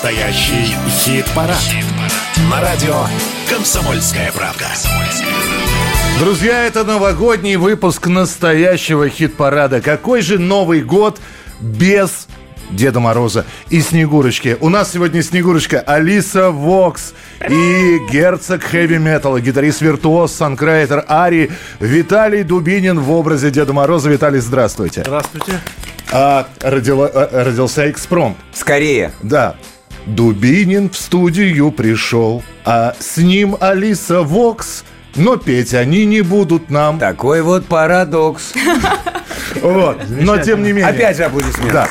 Настоящий хит-парад. На радио «Комсомольская правда». Друзья, это новогодний выпуск настоящего хит-парада. Какой же Новый год без Деда Мороза и Снегурочки? У нас сегодня Снегурочка Алиса Вокс и герцог хэви-металла, гитарист-виртуоз, санграйтер Арии Виталий Дубинин в образе Деда Мороза. Виталий, здравствуйте. Здравствуйте. Родился экспромт. Скорее. Да. Дубинин в студию пришел, а с ним Алиса Вокс, но петь они не будут нам. Такой вот парадокс. Вот, но тем не менее. Опять же аплодисменты. Да.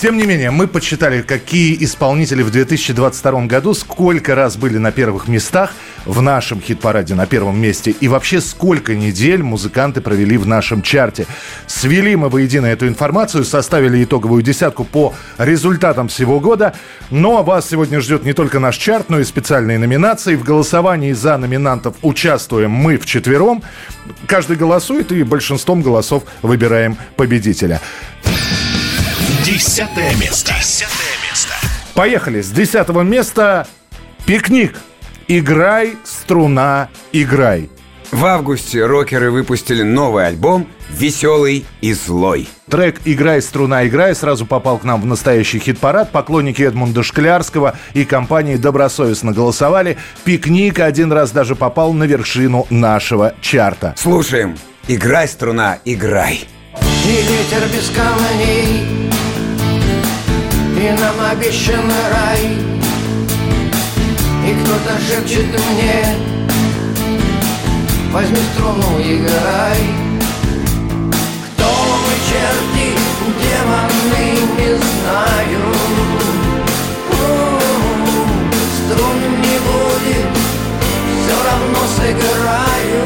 Тем не менее, мы подсчитали, какие исполнители в 2022 году, сколько раз были на первых местах в нашем хит-параде на первом месте и вообще сколько недель музыканты провели в нашем чарте. Свели мы воедино эту информацию, составили итоговую десятку по результатам всего года. Но вас сегодня ждет не только наш чарт, но и специальные номинации. В голосовании за номинантов участвуем мы вчетвером. Каждый голосует, и большинством голосов выбираем победителя. 10-е место. 10-е место. Поехали. С 10-го места «Пикник». «Играй, струна, играй». В августе рокеры выпустили новый альбом «Веселый и злой». Трек «Играй, струна, играй» сразу попал к нам в настоящий хит-парад. Поклонники Эдмунда Шклярского и компании добросовестно голосовали. «Пикник» один раз даже попал на вершину нашего чарта. Слушаем «Играй, струна, играй». И ветер без камней, и нам обещан рай, и кто-то шепчет мне: возьми струну, играй. Кто мы, черти, демоны, не знаю. Струн не будет, все равно сыграю.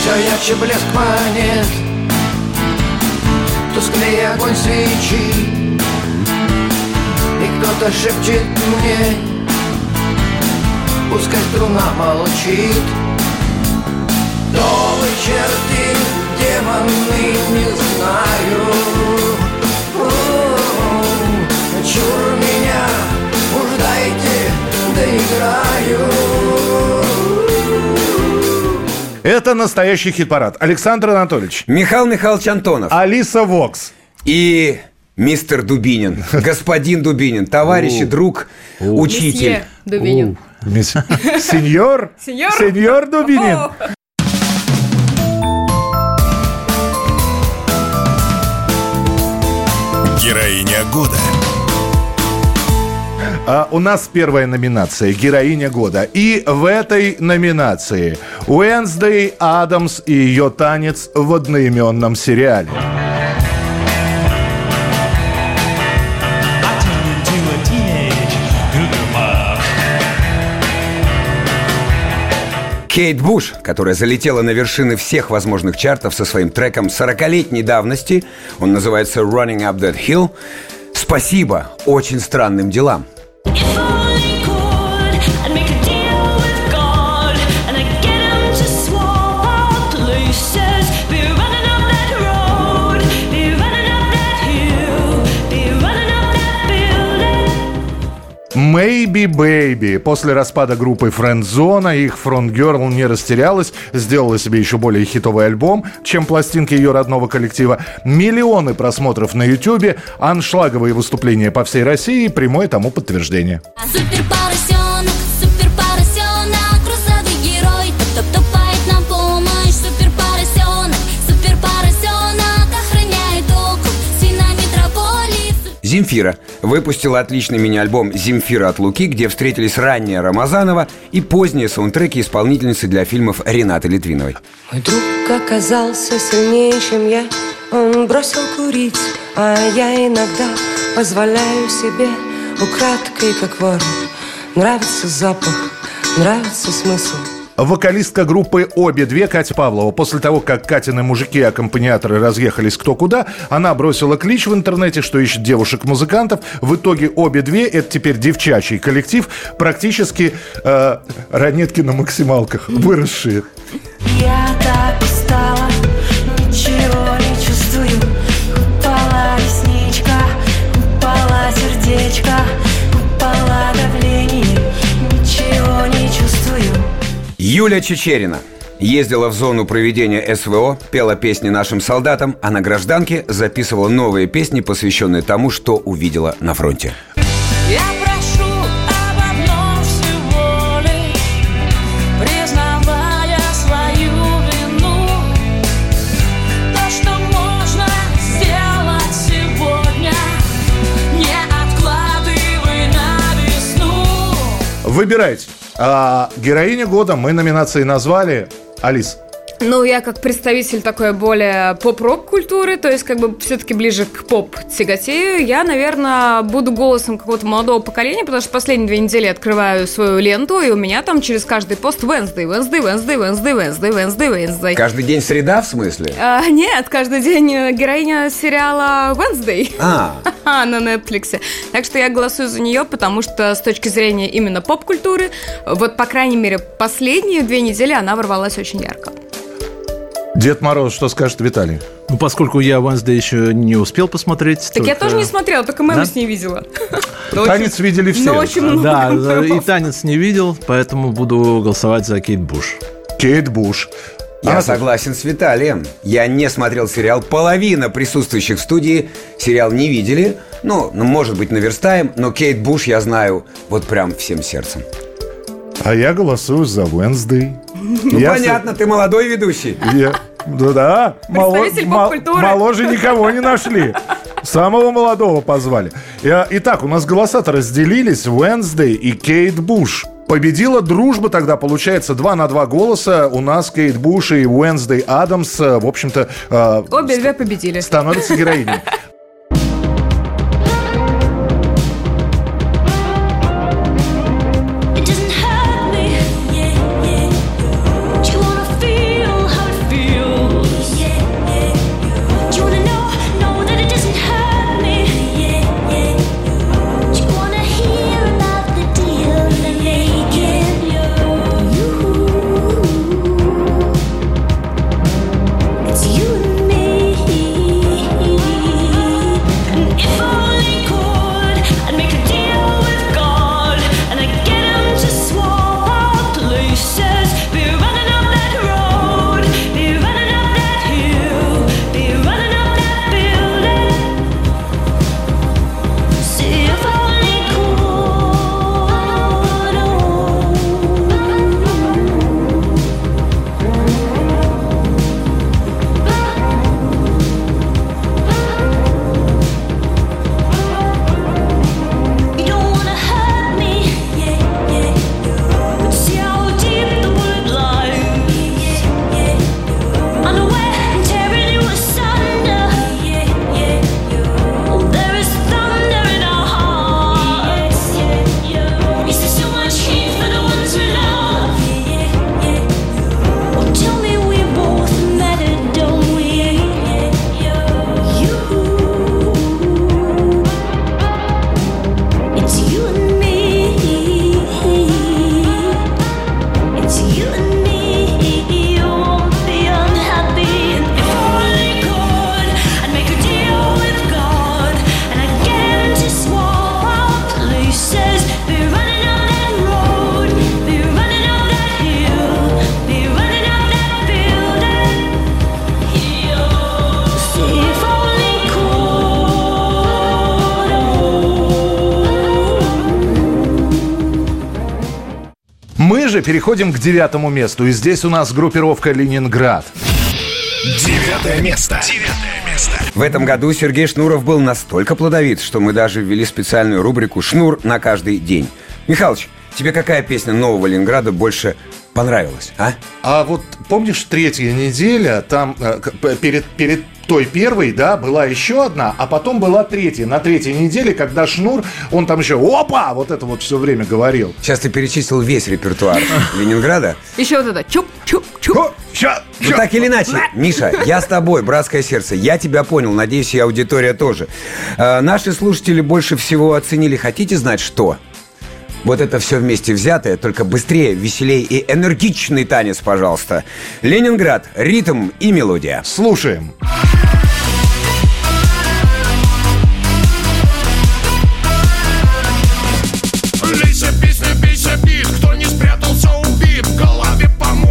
Все ярче блеск монет, тусклее огонь свечи, и кто-то шепчет мне: пускай струна молчит. Новые черты, демоны, не знаю. Чур меня, уж дайте, доиграю. Это настоящий хит-парад. Александр Анатольевич. Михаил Михайлович Антонов. Алиса Вокс. И мистер Дубинин. Господин Дубинин. Товарищ и друг. Учитель. Дубинин. Сеньор. Сеньор Дубинин. Героиня года. У нас первая номинация «Героиня года». И в этой номинации Уэнсдэй Аддамс и ее танец в одноименном сериале. Кейт Буш, которая залетела на вершины всех возможных чартов со своим треком 40-летней давности, он называется «Running Up That Hill», «Спасибо очень странным делам». «Мэйби Бэйби». После распада группы «Френдзона» их фронтгерл не растерялась, сделала себе еще более хитовый альбом, чем пластинки ее родного коллектива. Миллионы просмотров на YouTube, аншлаговые выступления по всей России – прямое тому подтверждение. Супер-поросенок, розовый герой, топ-топ-топает нам помощь. Супер-поросенок, охраняет округ, свина метрополии. Земфира выпустила отличный мини-альбом «Земфира от Луки», где встретились ранняя Рамазанова и поздние саундтреки исполнительницы для фильмов Ренаты Литвиновой. Мой друг оказался сильнее, чем я. Он бросил курить, а я иногда позволяю себе украдкой, как вор. Нравится запах, нравится смысл. Вокалистка группы «Обе-две» Катя Павлова. После того, как Катины мужики-аккомпаниаторы разъехались кто куда, она бросила клич в интернете, что ищет девушек-музыкантов. В итоге «Обе-две» — это теперь девчачий коллектив, практически ранетки на максималках, выросшие. Я так устала, ничего не чувствую, упала ресничка, Юля Чечерина ездила в зону проведения СВО, пела песни нашим солдатам, а на гражданке записывала новые песни, посвященные тому, что увидела на фронте. Выбирайте. Героиня года мы номинации назвали. Алис. Ну, я как представитель такой более поп-рок культуры, то есть как бы все-таки ближе к поп-тяготею, я, наверное, буду голосом какого-то молодого поколения, потому что последние 2 недели открываю свою ленту, и у меня там через каждый пост Wednesday. Каждый день среда, в смысле? Нет, каждый день героиня сериала Wednesday на Netflix. Так что я голосую за нее, потому что с точки зрения именно поп-культуры, вот, по крайней мере, последние 2 недели она ворвалась очень ярко. Дед Мороз, что скажет Виталий? Ну, поскольку я Wednesday еще не успел посмотреть... Так только... я тоже не смотрела, только мемос не видела. Танец видели все. Да, и танец не видел, поэтому буду голосовать за Кейт Буш. Кейт Буш. Я согласен с Виталием. Я не смотрел сериал. Половина присутствующих в студии сериал не видели. Ну, может быть, наверстаем, но Кейт Буш я знаю вот прям всем сердцем. А я голосую за Wednesday. Ну, понятно, ты молодой ведущий. Да, моложе никого не нашли. Самого молодого позвали. Итак, у нас голоса-то разделились. Wednesday и Кейт Буш. Победила дружба тогда, получается, 2 на 2 голоса. У нас Кейт Буш и Уэнсдэй Аддамс, в общем-то... Обе-две победили. Становятся героиней. Переходим к 9-му месту. И здесь у нас группировка «Ленинград». 9-е место. В этом году Сергей Шнуров был настолько плодовит, что мы даже ввели специальную рубрику «Шнур на каждый день». Михалыч, тебе какая песня нового «Ленинграда» больше понравилась, а? А вот помнишь, 3-я неделя, там перед той первой, да, была еще одна, а потом была 3-я. На 3-й неделе, когда Шнур, он там еще «Опа!» вот это вот все время говорил. Сейчас ты перечислил весь репертуар Ленинграда. Еще вот это «Чуп-чуп-чуп». Ну так или иначе, Миша, я с тобой, братское сердце. Я тебя понял, надеюсь, и аудитория тоже. Наши слушатели больше всего оценили. Хотите знать, что? Вот это все вместе взятое, только быстрее, веселее и энергичный танец, пожалуйста. «Ленинград», ритм и мелодия. Слушаем. Лейся, песня, бейся, бит, кто не спрятался, убит, в голове помог.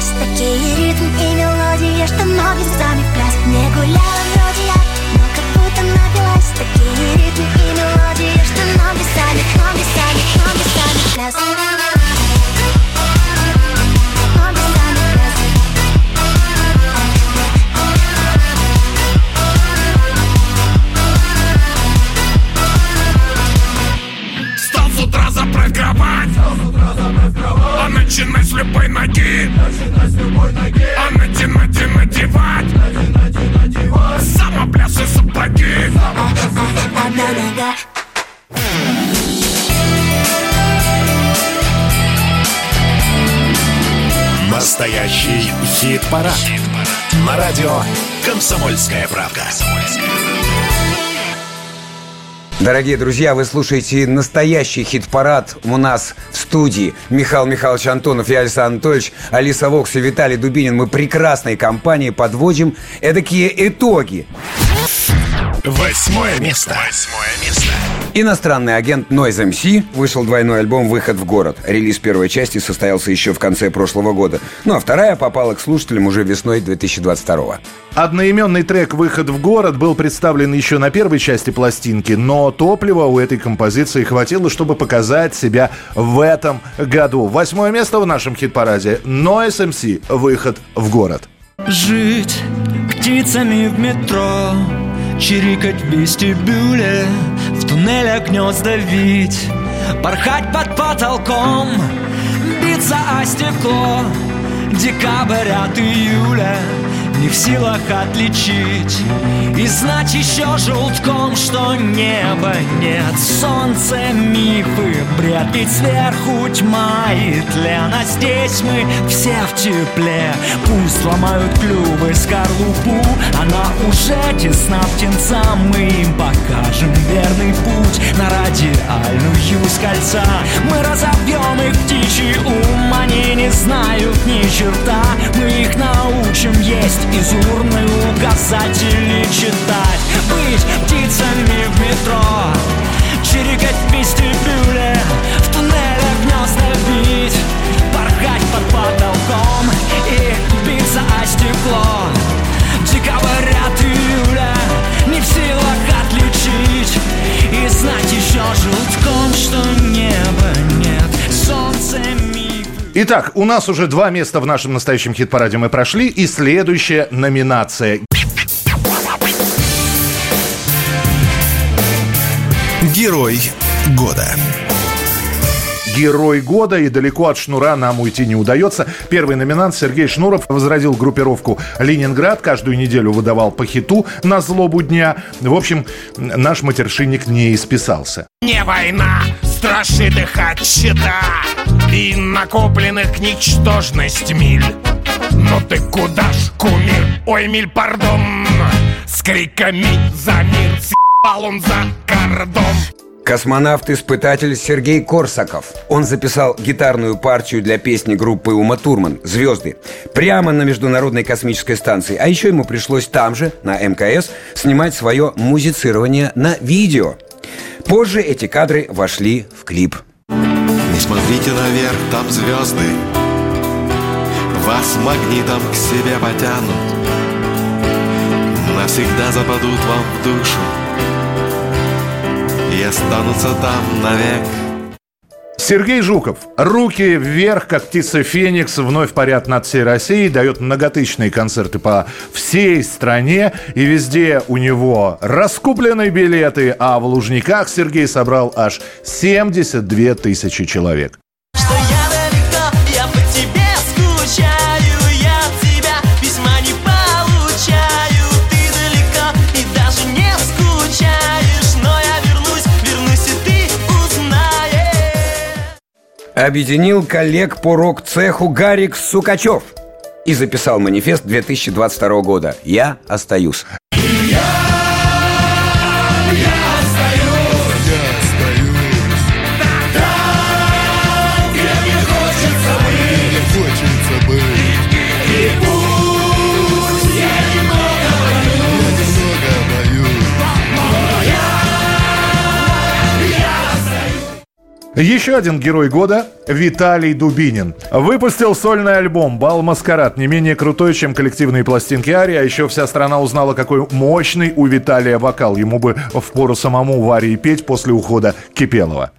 здесь такие ритм и мелодии, что ноги сами в пляс. Не гуляла вроде я, но как будто напилась. Такие ритм и мелодии, что ноги сами в пляс. Начинай с любой ноги, а надевать. Сама пляж и сапоги. Одна нога. Настоящий хит-парад. На радио «Комсомольская правда». Дорогие друзья, вы слушаете настоящий хит-парад у нас в студии. Михаил Михайлович Антонов, я Александр Анатольевич, Алиса Вокс и Виталий Дубинин. Мы прекрасной компанией подводим эдакие итоги. 8 место. Иностранный агент Noise MC вышел двойной альбом «Выход в город». Релиз первой части состоялся еще в конце прошлого года, ну а вторая попала к слушателям уже весной 2022-го. Одноименный трек «Выход в город» был представлен еще на первой части пластинки, но топлива у этой композиции хватило, чтобы показать себя в этом году. 8 место в нашем хит-параде. Noise MC «Выход в город». Жить птицами в метро, чирикать в вестибюле, в туннеле гнезда вить, порхать под потолком, биться о стекло. Декабрь от июля не в силах отличить, и знать еще желтком, что неба нет, солнце, мифы, бред. Ведь сверху тьма и тлен, а здесь мы все в тепле. Пусть ломают клювы скорлупу, она уже тесна птенцам. Мы им покажем верный путь на радиальную с кольца. Мы разобьем их птичий ум, они не знают ни черта. Мы их научим есть из урны указатели читать, быть птицами в метро, чирикать в вестибюле, в туннелях гнезда бить, порхать под потолком и биться о стекло. Декабрь от июля не в силах отличить, и знать еще желтком, что неба нет, солнце мир. Итак, у нас уже 2 места в нашем настоящем хит-параде мы прошли, и следующая номинация. Герой года. Герой года, и далеко от Шнура нам уйти не удается. Первый номинант Сергей Шнуров возродил группировку «Ленинград». Каждую неделю выдавал по хиту на злобу дня. В общем, наш матершинник не исписался. Не война страшит их от щита и накопленных ничтожность миль. Но ты куда ж, кумир? Ой, миль, пардон. С криками за мир съебал он за кордон. Космонавт-испытатель Сергей Корсаков. Он записал гитарную партию для песни группы Ума Турман «Звезды» прямо на Международной космической станции. А еще ему пришлось там же, на МКС, снимать свое музицирование на видео. Позже эти кадры вошли в клип. Не смотрите наверх, там звезды. Вас магнитом к себе потянут. Навсегда западут вам в душу и останутся там навек. Сергей Жуков. «Руки вверх, как птица Феникс» вновь парят над всей Россией, дает многотысячные концерты по всей стране, и везде у него раскуплены билеты, а в Лужниках Сергей собрал аж 72 тысячи человек. Что я далеко, я по тебе скучаю, я от тебя письма не получаю, ты далеко и даже не скучаешь, но я вернусь и ты узнаешь. Объединил коллег по рок-цеху Гарик Сукачёв и записал манифест 2022 года «Я остаюсь». Еще один герой года – Виталий Дубинин. Выпустил сольный альбом «Бал Маскарад». Не менее крутой, чем коллективные пластинки Арии. А еще вся страна узнала, какой мощный у Виталия вокал. Ему бы впору самому в Арии петь после ухода Кипелова.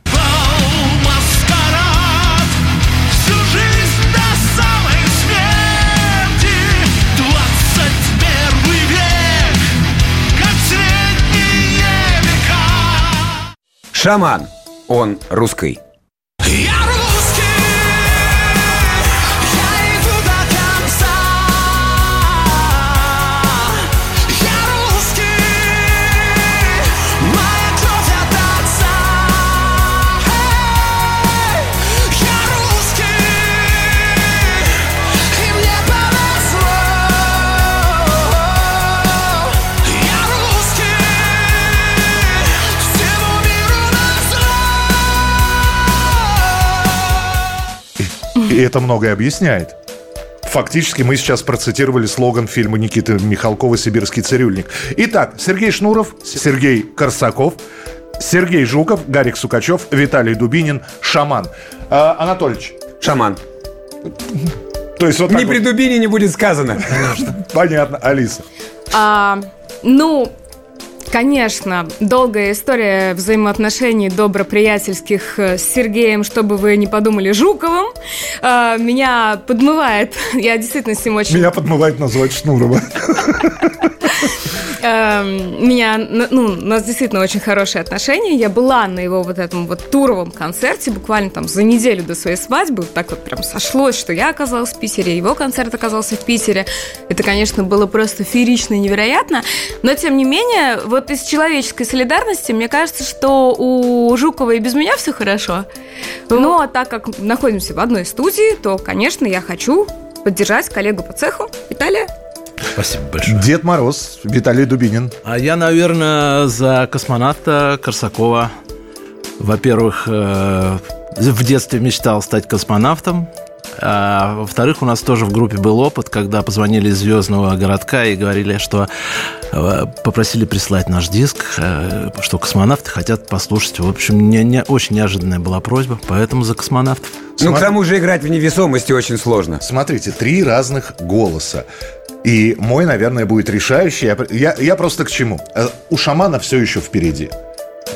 Шаман. Он русский. Я русский, я иду до конца. Я русский, моя кровь от отца. Я русский, и мне повезло. Я русский, всему миру назло. И это многое объясняет. Фактически мы сейчас процитировали слоган фильма Никиты Михалкова «Сибирский цирюльник». Итак, Сергей Шнуров, Сергей Корсаков, Сергей Жуков, Гарик Сукачёв, Виталий Дубинин, Шаман. Анатольевич. Шаман. То есть вот так. Ни при Дубине не будет сказано. Понятно. Алиса. Конечно, долгая история взаимоотношений доброприятельских с Сергеем, что бы вы ни подумали, Жуковым. Меня подмывает, я действительно с ним очень... Меня подмывает назвать Шнурова. У нас действительно очень хорошие отношения. Я была на его вот этом вот туровом концерте буквально там за неделю до своей свадьбы. Так вот прям сошлось, что я оказалась в Питере, его концерт оказался в Питере. Это, конечно, было просто феерично и невероятно. Но, тем не менее, вот из человеческой солидарности, мне кажется, что у Жукова и без меня все хорошо. Но так как находимся в одной студии, то, конечно, я хочу поддержать коллегу по цеху Виталия. Спасибо большое. Дед Мороз, Виталий Дубинин. А я, наверное, за космонавта Корсакова. Во-первых, в детстве мечтал стать космонавтом. А во-вторых, у нас тоже в группе был опыт, когда позвонили из Звездного городка и говорили, что попросили прислать наш диск, что космонавты хотят послушать. В общем, очень неожиданная была просьба, поэтому за космонавтов. К тому же играть в невесомости очень сложно. Смотрите, 3 разных голоса. И мой, наверное, будет решающий. Я просто к чему? У Шамана все еще впереди.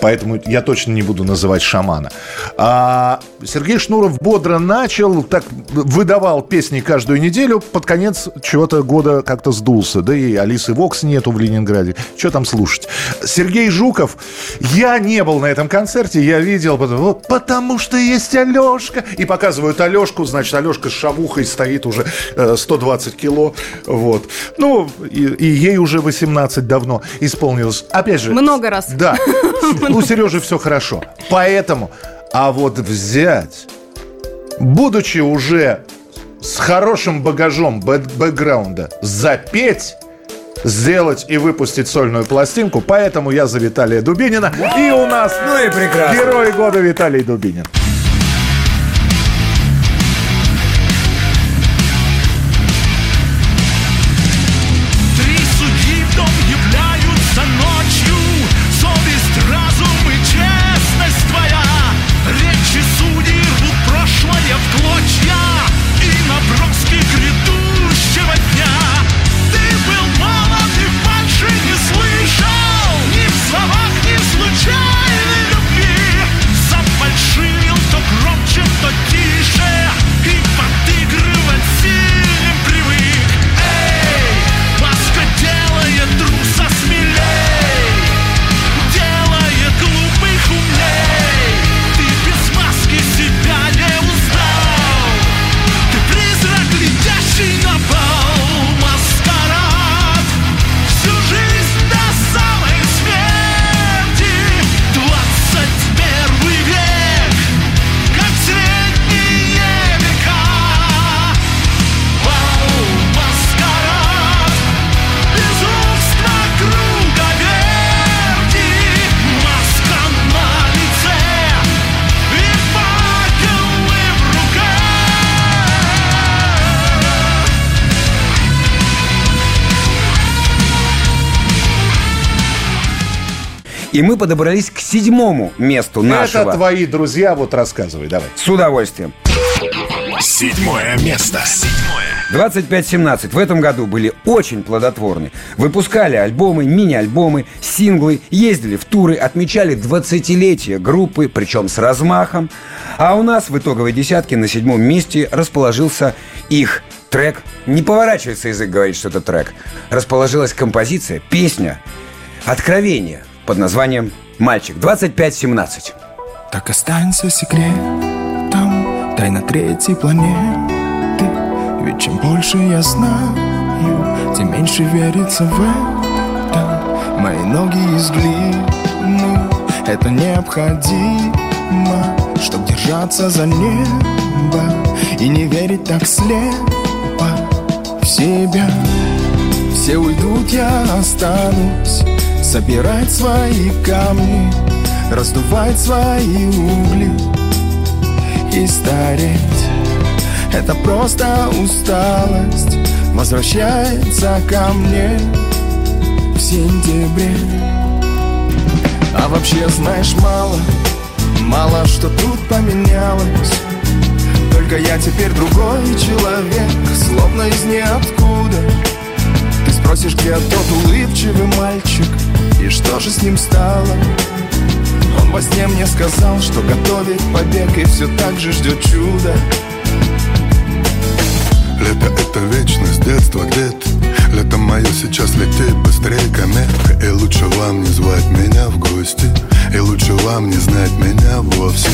Поэтому я точно не буду называть Шамана. А Сергей Шнуров бодро начал, так выдавал песни каждую неделю. Под конец чего-то года как-то сдулся. Да и Алисы Вокс нету в Ленинграде. Что там слушать? Сергей Жуков. Я не был на этом концерте. Я видел, потому что есть Алешка. И показывают Алешку. Значит, Алешка с шавухой стоит уже 120 кило. Вот. И ей уже 18 давно исполнилось. Опять же... Много раз. Да. У Сережи все хорошо. Поэтому, а вот взять, будучи уже с хорошим багажом бэкграунда, запеть, сделать и выпустить сольную пластинку, поэтому я за Виталия Дубинина. И у нас герой года Виталий Дубинин. И мы подобрались к 7-му месту нашего. Это твои друзья, вот рассказывай, давай. С удовольствием. 7-е место. 25-17 в этом году были очень плодотворны. Выпускали альбомы, мини-альбомы, синглы, ездили в туры, отмечали 20-летие группы, причем с размахом. А у нас в итоговой десятке на 7-м месте расположился их трек. Не поворачивается язык говорить, что это трек. Расположилась композиция, песня, откровение под названием «Мальчик». 25-17. Так останется секрет, там тайна третьей планеты. Ведь чем больше я знаю, тем меньше верится в это. Мои ноги из глины, это необходимо, чтоб держаться за небо и не верить так слепо в себя. Все уйдут, я останусь, собирать свои камни, раздувать свои угли и стареть. Это просто усталость возвращается ко мне в сентябре. А вообще, знаешь, мало что тут поменялось. Только я теперь другой человек, словно из ниоткуда. Ты спросишь, где тот улыбчивый мальчик, и что же с ним стало? Он во сне мне сказал, что готовит побег и все так же ждет чудо. Лето — это вечность, детство, где ты? Лето мое сейчас летит быстрее комета. И лучше вам не звать меня в гости, и лучше вам не знать меня вовсе.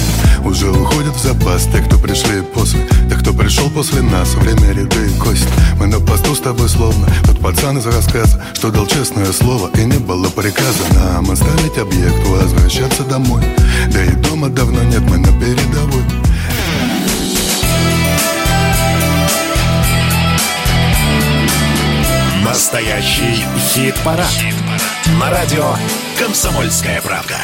Уже уходят в запас те, кто пришли после, те, кто пришел после нас. Время ряды и кость. Мы на посту с тобой словно тот пацан из рассказа, что дал честное слово и не было приказа нам оставить объект, возвращаться домой. Да и дома давно нет, мы на передовой. Настоящий хит-парад. Хит-парад на радио «Комсомольская правда».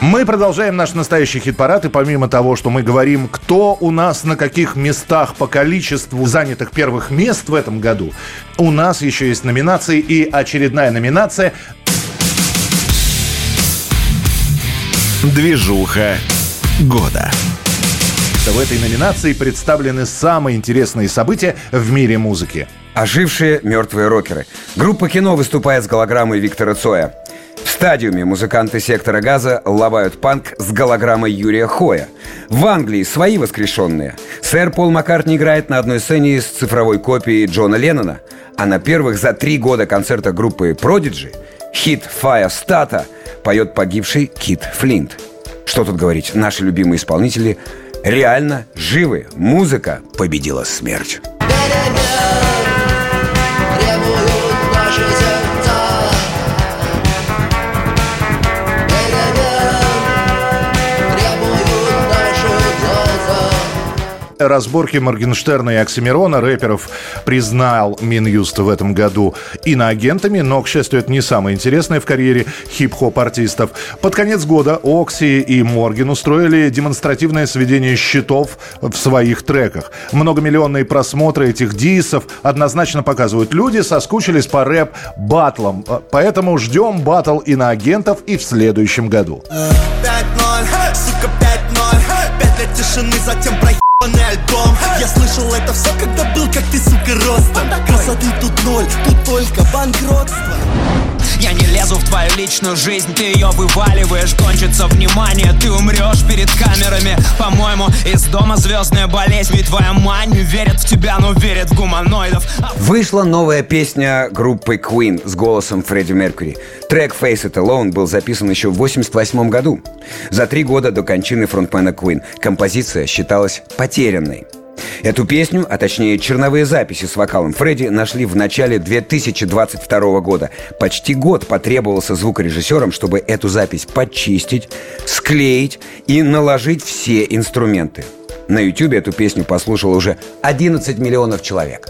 Мы продолжаем наш настоящий хит-парад, и помимо того, что мы говорим, кто у нас на каких местах по количеству занятых первых мест в этом году, у нас еще есть номинации, и очередная номинация «Движуха года». В этой номинации представлены самые интересные события в мире музыки. Ожившие мертвые рокеры. Группа «Кино» выступает с голограммой Виктора Цоя. В стадиуме музыканты «Сектора газа» лобают панк с голограммой Юрия Хоя. В Англии свои воскрешенные. Сэр Пол Маккартни играет на одной сцене с цифровой копией Джона Леннона. А на первых за 3 года концерта группы Prodigy хит «Firestarter» поет погибший Кит Флинт. Что тут говорить, наши любимые исполнители – реально живы. Музыка победила смерть. Разборки Моргенштерна и Оксимирона рэперов признал Минюст в этом году иноагентами, но, к счастью, это не самое интересное в карьере хип-хоп-артистов. Под конец года Окси и Морген устроили демонстративное сведение счетов в своих треках. Многомиллионные просмотры этих диссов однозначно показывают, люди соскучились по рэп-баттлам, поэтому ждем батл иноагентов и в следующем году. 5-0, сука, 5-0, 5 лет тишины, затем проехали. Альбом. Я слышал это все, когда был, как ты, сука, ростом. Красоты тут ноль, тут только банкротство. Я не лезу в твою личную жизнь, ты ее вываливаешь. Кончится внимание, ты умрешь перед камерами. По-моему, из дома звездная болезнь. Ведь твоя мать не верит в тебя, но верит в гуманоидов. Вышла новая песня группы Queen с голосом Фредди Меркьюри. Трек Face It Alone был записан еще в 1988 году. За 3 года до кончины фронтмена Queen композиция считалась потерянной. Эту песню, а точнее черновые записи с вокалом Фредди, нашли в начале 2022 года. Почти год потребовался звукорежиссерам, чтобы эту запись подчистить, склеить и наложить все инструменты. На YouTube эту песню послушало уже 11 миллионов человек.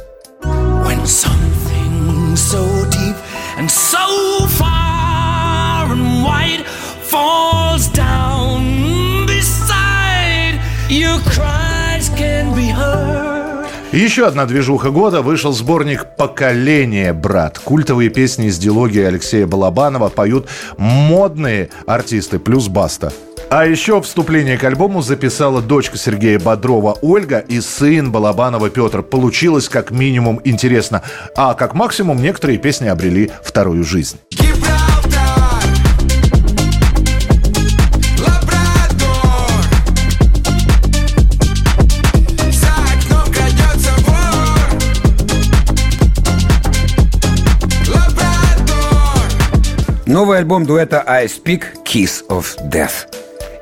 Еще одна движуха года. Вышел сборник «Поколение, брат». Культовые песни из дилогии Алексея Балабанова поют модные артисты плюс Баста. А еще вступление к альбому записала дочка Сергея Бодрова Ольга и сын Балабанова Петр. Получилось как минимум интересно, а как максимум некоторые песни обрели вторую жизнь. Новый альбом дуэта IC3PEAK «Kiss of Death».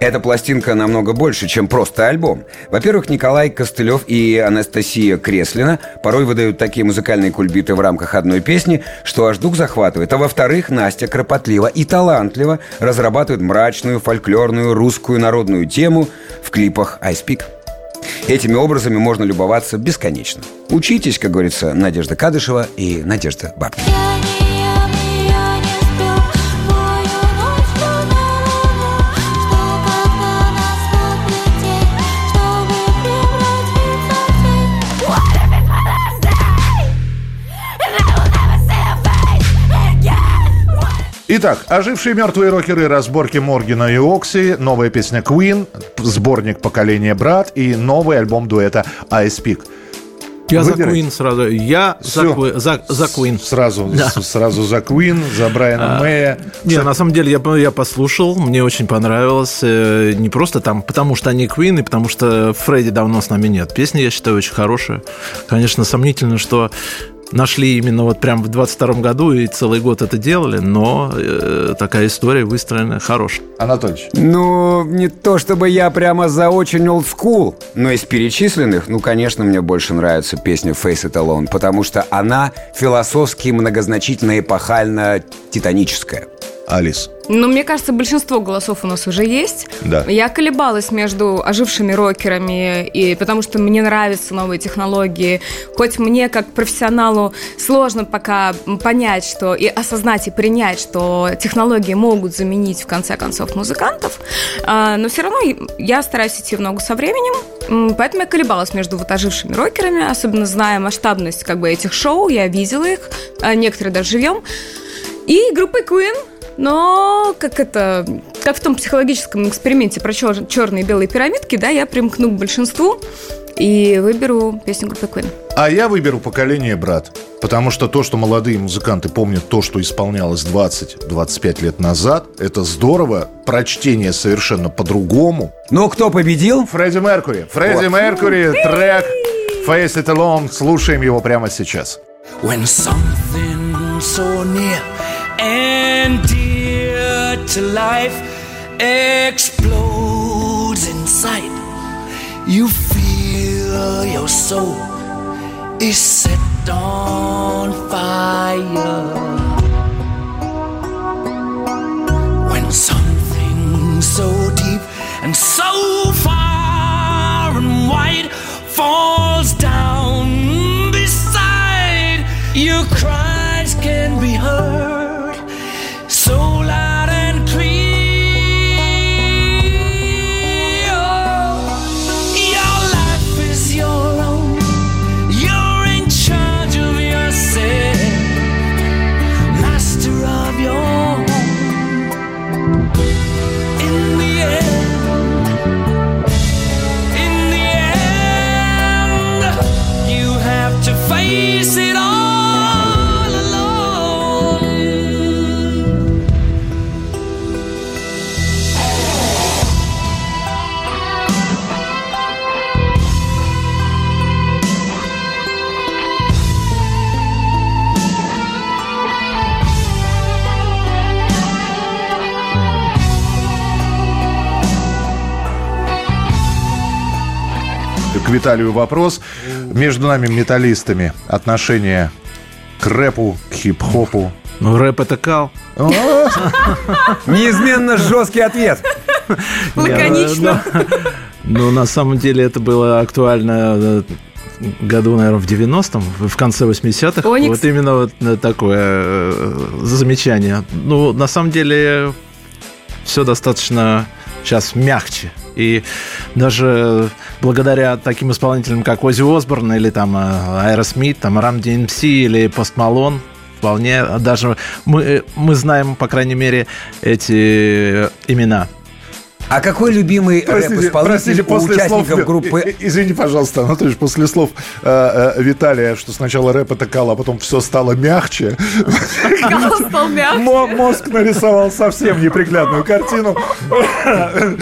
Эта пластинка намного больше, чем просто альбом. Во-первых, Николай Костылев и Анастасия Креслина порой выдают такие музыкальные кульбиты в рамках одной песни, что аж дух захватывает. А во-вторых, Настя кропотливо и талантливо разрабатывает мрачную, фольклорную, русскую народную тему в клипах IC3PEAK. Этими образами можно любоваться бесконечно. Учитесь, как говорится, Надежда Кадышева и Надежда Бабкина. Итак, ожившие мертвые рокеры, разборки Моргена и Окси, новая песня Queen, сборник «Поколение брат» и новый альбом дуэта IC3PEAK. Я выбирайте. За Queen сразу. Я за Queen. Сразу, да. Сразу за Queen, за Брайана Мэя. Не, на самом деле я послушал, мне очень понравилось. Не просто там, потому что они Queen, и потому что Фредди давно с нами нет. Песня, я считаю, очень хорошая. Конечно, сомнительно, что... Нашли именно вот прям в 22-м году и целый год это делали, но такая история выстроена хорошая. Анатольевич? Ну, не то чтобы я прямо за очень олдскул, но из перечисленных, конечно, мне больше нравится песня «Face It Alone», потому что она философски, многозначительно, эпохально титаническая. Алис? Мне кажется, большинство голосов у нас уже есть. Да. Я колебалась между ожившими рокерами, и потому что мне нравятся новые технологии. Хоть мне, как профессионалу, сложно пока понять, что и осознать, и принять, что технологии могут заменить, в конце концов, музыкантов. Но все равно я стараюсь идти в ногу со временем. Поэтому я колебалась между ожившими рокерами, особенно зная масштабность этих шоу. Я видела их, некоторые даже живьем. И группой Queen. Но как в том психологическом эксперименте про черные и белые пирамидки, да, я примкну к большинству и выберу песню группы Queen. А я выберу «Поколение брат», потому что то, что молодые музыканты помнят то, что исполнялось 20-25 лет назад, это здорово, прочтение совершенно по-другому. Ну, кто победил? Фредди Меркьюри. Фредди Меркьюри, трек «Face It Alone». Слушаем его прямо сейчас. When something so near and dear to life explodes inside, you feel your soul is set on fire. When something so deep and so far and wide falls down beside you, cries can be heard. Face it all alone. К Виталию вопрос. Между нами, металлистами, отношение к рэпу, к хип-хопу. Рэп это кал. Неизменно жесткий ответ. Лаконично. На самом деле это было актуально году, наверное, в 90-м, в конце 80-х. Вот именно вот такое замечание. На самом деле все достаточно сейчас мягче. И даже благодаря таким исполнителям, как Оззи Осборн или там Aerosmith, там Run DMC или Post Malone, вполне даже мы знаем, по крайней мере, эти имена. А какой любимый рэп-исполнитель у участников слов, группы... Извини, пожалуйста, Анатольевич, после слов Виталия, что сначала рэп атакал, а потом все стало мягче. Мозг нарисовал совсем неприглядную картину.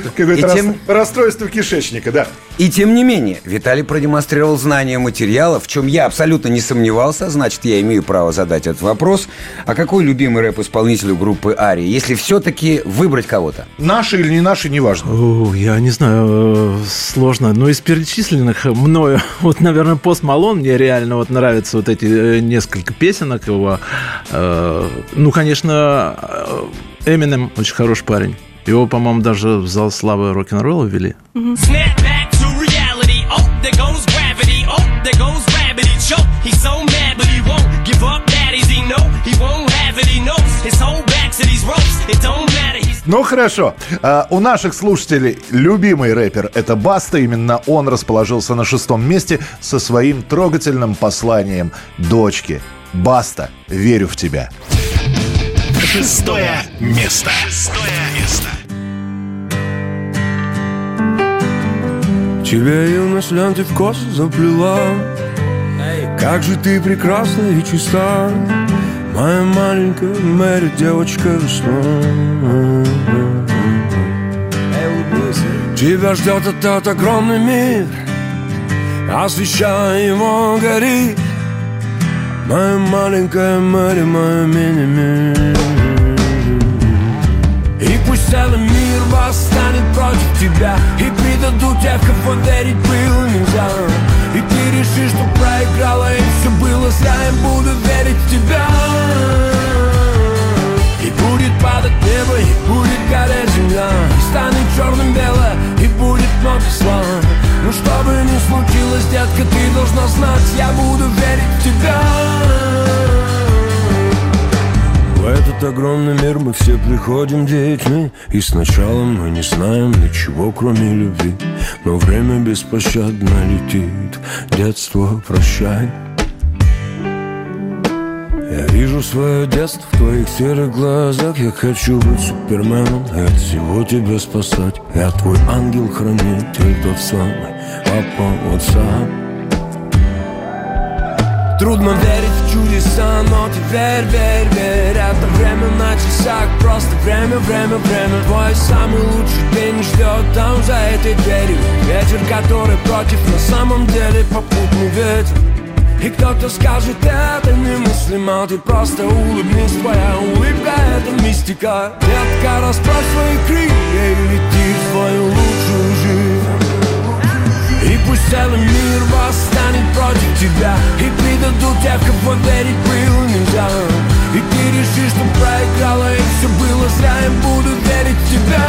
Какое-то расстройство кишечника, да. И тем не менее, Виталий продемонстрировал знание материала, в чем я абсолютно не сомневался, значит, я имею право задать этот вопрос. А какой любимый рэп-исполнитель у группы Ария, если все-таки выбрать кого-то? Наши или не наши, неважно. Я не знаю, сложно. Но из перечисленных мною, вот, наверное, Post Malone, мне реально вот нравятся вот эти несколько песенок его. Ну, конечно, Eminem очень хороший парень. Его, по-моему, даже в зал славы рок-н-ролла ввели. Ну хорошо, у наших слушателей любимый рэпер — это Баста. Именно он расположился на 6-м месте со своим трогательным посланием дочке. Баста, верю в тебя. 6-е место. 6-е место. Тебя юность ленты в косы заплела. Как же ты прекрасна и чиста, моя маленькая Мэри, девочка весна. Тебя ждет этот огромный мир, освещая его гори, моя маленькая Мэри, моя мини-ми. И пусть целый мир восстанет против тебя, и предадут тех, кого верить было нельзя. И ты решишь, что проиграла, и все было зря, я буду верить в тебя. И будет падать небо, и будет гореть земля, и станет черным бело, и будет много зла. Но что бы ни случилось, детка, ты должна знать, я буду верить в тебя. В этот огромный мир мы все приходим детьми, и сначала мы не знаем ничего, кроме любви. Но время беспощадно летит, детство, прощай. Я вижу свое детство в твоих серых глазах. Я хочу быть суперменом и от всего тебя спасать. Я твой ангел-хранитель, тот самый папа отца. Трудно верить в чудеса, но теперь верь, верь. Это время на часах, просто время, время, время. Твой самый лучший день ждет там за этой дверью. Ветер, который против, на самом деле попутный ветер. И кто-то скажет, это немыслимо, ты просто улыбнись, твоя улыбка — это мистика. Детка, расправь свои крылья и лети в свою лучшую жизнь. И пусть целый мир восстанет против тебя, и предадут тех, кого верить было нельзя. И ты решишь, что проиграла, и все было зря, я буду верить в тебя.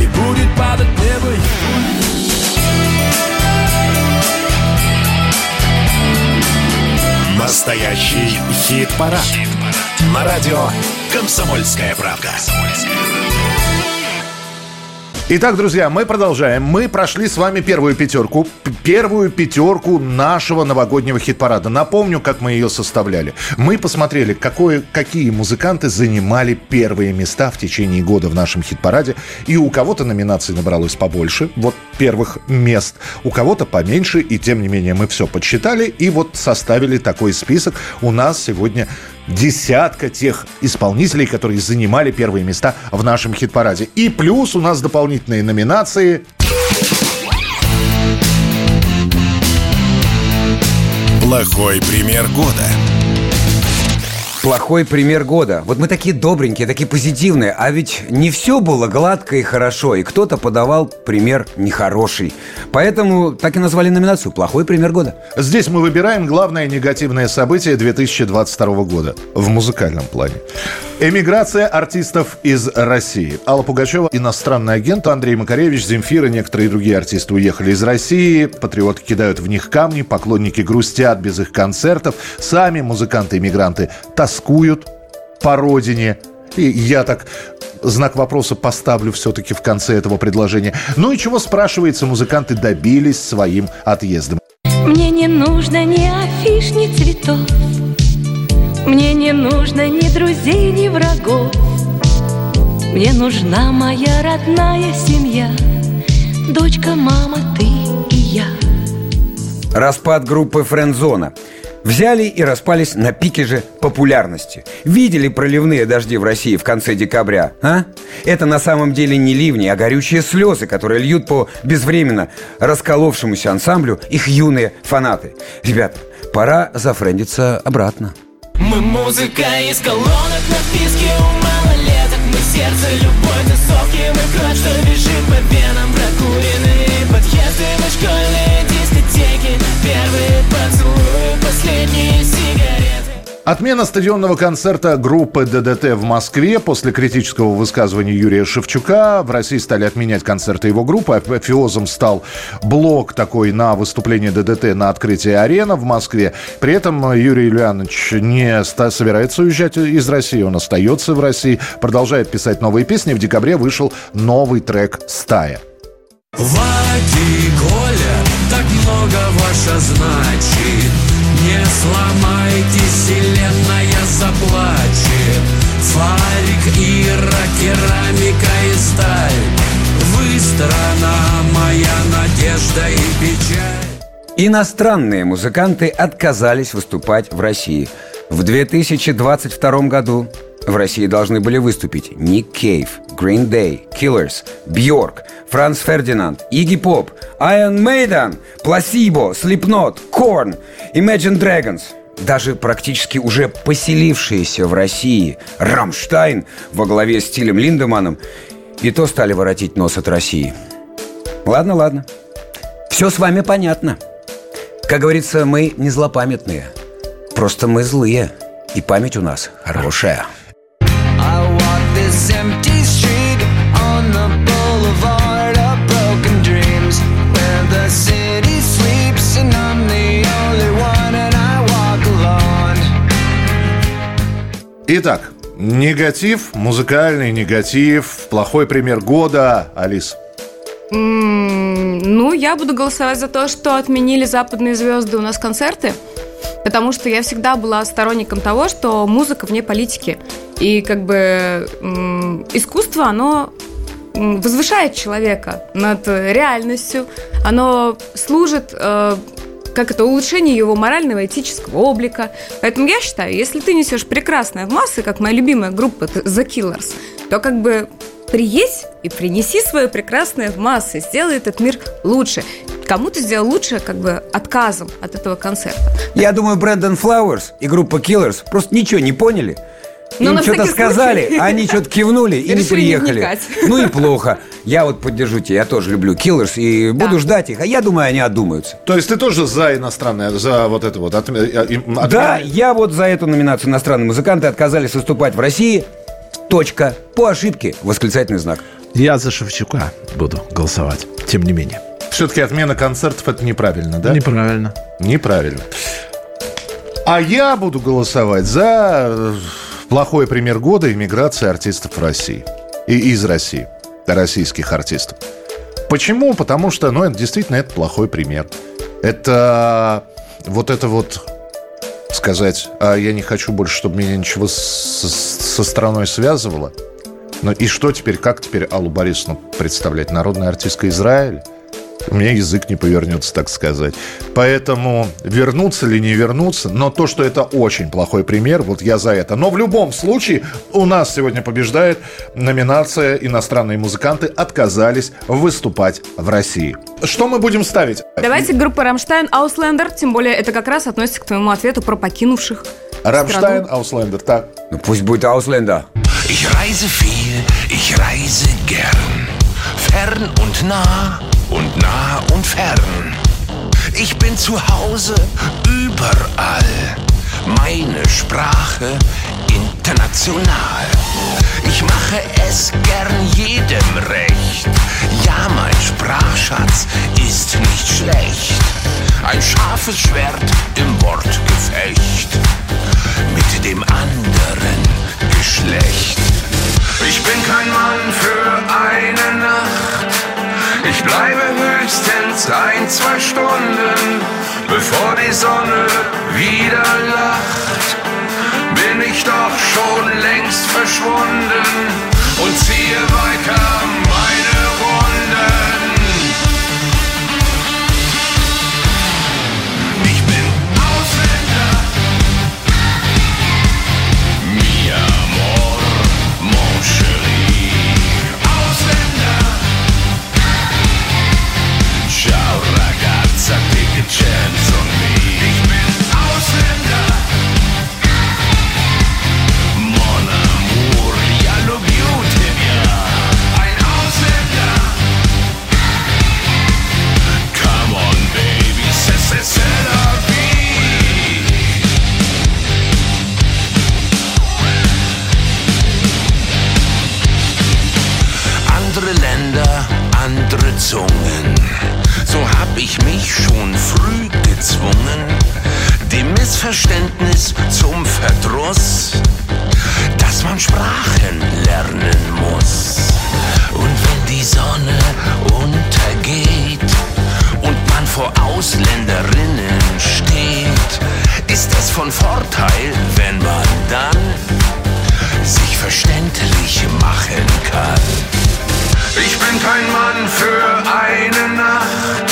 И будет падать небо. Настоящий хит-парад. Хит-парад на радио «Комсомольская правда». Итак, друзья, мы продолжаем. Мы прошли с вами первую пятерку нашего новогоднего хит-парада. Напомню, как мы ее составляли. Мы посмотрели, какие музыканты занимали первые места в течение года в нашем хит-параде. И у кого-то номинаций набралось побольше, вот первых мест, у кого-то поменьше. И тем не менее мы все подсчитали и вот составили такой список. У нас сегодня десятка тех исполнителей, которые занимали первые места в нашем хит-параде. И плюс у нас дополнительные номинации. Плохой пример года. Плохой пример года. Вот мы такие добренькие, такие позитивные, а ведь не все было гладко и хорошо, и кто-то подавал пример нехороший. Поэтому так и назвали номинацию «Плохой пример года». Здесь мы выбираем главное негативное событие 2022 года в музыкальном плане. Эмиграция артистов из России. Алла Пугачева, иностранный агент, Андрей Макаревич, Земфира, некоторые другие артисты уехали из России, патриоты кидают в них камни, поклонники грустят без их концертов, сами музыканты-эмигранты тоскуют по родине. И я так знак вопроса поставлю все-таки в конце этого предложения. Ну и чего, спрашивается, музыканты добились своим отъездом? Мне не нужно ни афиш, ни цветов. Мне не нужно ни друзей, ни врагов. Мне нужна моя родная семья. Дочка, мама, ты и я. Распад группы «Френдзона». Взяли и распались на пике же популярности. Видели проливные дожди в России в конце декабря, а? Это на самом деле не ливни, а горючие слезы, которые льют по безвременно расколовшемуся ансамблю их юные фанаты. Ребята, пора зафрендиться обратно. Мы музыка из колонок на писке у малолеток. Мы сердце, любовь, тусовки, мы кровь, что бежит по венам. Прокуренные подъезды, мы школьные дискотеки. Первые поцелуи, последние сигареты. Отмена стадионного концерта группы ДДТ в Москве. После критического высказывания Юрия Шевчука в России стали отменять концерты его группы. Апофеозом стал блок такой на выступление ДДТ на открытии арены в Москве. При этом Юрий Ильянович не собирается уезжать из России. Он остается в России, продолжает писать новые песни. В декабре вышел новый трек «Стая». Влади, Коля, так много ваша значит. Не сломайте, вселенная заплачет. Фарик, Ира, керамика и сталь. Вы страна моя, надежда и печаль. Иностранные музыканты отказались выступать в России. В 2022 году в России должны были выступить Ник Кейв, Green Day, Killers, Бьорк, Франц Фердинанд, Игги Поп, Iron Maiden, Placebo, Slipknot, Korn, Imagine Dragons. Даже практически уже поселившиеся в России Рамштайн во главе с Тилем Линдеманном и то стали воротить нос от России. Ладно, ладно. Все с вами понятно. Как говорится, мы не злопамятные. Просто мы злые. И память у нас хорошая. This empty street on the boulevard of broken dreams, where the city sleeps and I'm the only one and I walk alone. Итак, негатив, музыкальный негатив, плохой пример года, Алис. Ну, я буду голосовать за то, что отменили западные звезды у нас концерты. Потому что я всегда была сторонником того, что музыка вне политики. И как бы искусство, оно возвышает человека над реальностью. Оно служит, как это, улучшению его морального и этического облика. Поэтому я считаю, если ты несешь прекрасное в массы, как моя любимая группа The Killers, то как бы приедь и принеси свое прекрасное в массы, сделай этот мир лучше. Кому-то сделал лучше, как бы, отказом от этого концерта. Я думаю, Брэндон Флауэрс и группа Killers просто ничего не поняли. Но им что-то сказали, случай. А они что-то кивнули и не приехали. Ну и плохо. Я вот поддержу тебя, я тоже люблю Killers и буду ждать их, а я думаю, они одумаются. То есть ты тоже за иностранное, за вот это вот? Да, я вот за эту номинацию. Иностранные музыканты отказались выступать в России. Точка. По ошибке. Восклицательный знак. Я за Шевчука буду голосовать, тем не менее. Все-таки отмена концертов – это неправильно, да? Неправильно. Неправильно. А я буду голосовать за плохой пример года иммиграции артистов в России. И из России. Российских артистов. Почему? Потому что, ну, это действительно это плохой пример. Это вот сказать, а я не хочу больше, чтобы меня ничего со страной связывало. Ну и что теперь, как теперь Аллу Борисовну представлять? Народная артистка Израиля? У меня язык не повернется, так сказать. Поэтому вернуться или не вернуться, но то, что это очень плохой пример, вот я за это. Но в любом случае у нас сегодня побеждает номинация «Иностранные музыканты отказались выступать в России». Что мы будем ставить? Давайте группа «Рамштайн», «Ausländer», тем более это как раз относится к твоему ответу про покинувших «Рамштайн», страну. «Ausländer», так. Ну пусть будет «Ausländer». Ich reise viel, ich reise gern, fern und nah. Und nah und fern. Ich bin zu Hause überall. Meine Sprache international. Ich mache es gern jedem recht. Ja, mein Sprachschatz ist nicht schlecht. Ein scharfes Schwert im Wortgefecht. Mit dem anderen Geschlecht. Ich bin kein Mann für eine Nacht. Ich bleibe höchstens ein, zwei Stunden, bevor die Sonne wieder lacht. Bin ich doch schon längst verschwunden und ziehe weiter meine Runden. Ich bin Ausländer. Mi amor, mon chéri. Ausländer. Ciao ragazza, take a chance on me. Ich bin Ausländer. Andere Länder, andere Zungen, so hab ich mich schon früh gezwungen, dem Missverständnis zum Verdruss, dass man Sprachen lernen muss. Und wenn die Sonne untergeht und man vor Ausländerinnen steht, ist es von Vorteil, wenn man dann sich verständlich machen kann. Ich bin kein Mann für eine Nacht.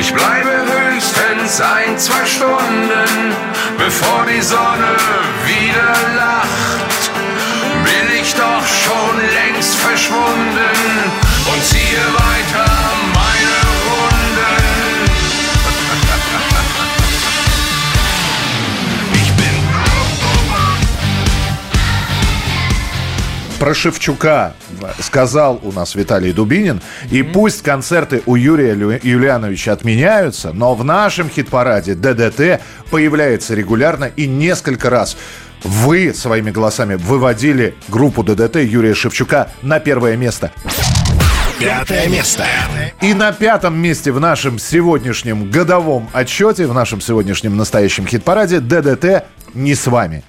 Ich bleibe höchstens ein, zwei Stunden, bevor die Sonne wieder lacht. Bin ich doch schon längst verschwunden und ziehe weiter meine Runden. Про Шевчука сказал у нас Виталий Дубинин. И пусть концерты у Юрия Юлиановича отменяются, но в нашем хит-параде ДДТ появляется регулярно. И несколько раз вы своими голосами выводили группу ДДТ Юрия Шевчука на первое место. Пятое место. И на пятом месте в нашем сегодняшнем годовом отчете, в нашем сегодняшнем настоящем хит-параде ДДТ «Не с вами».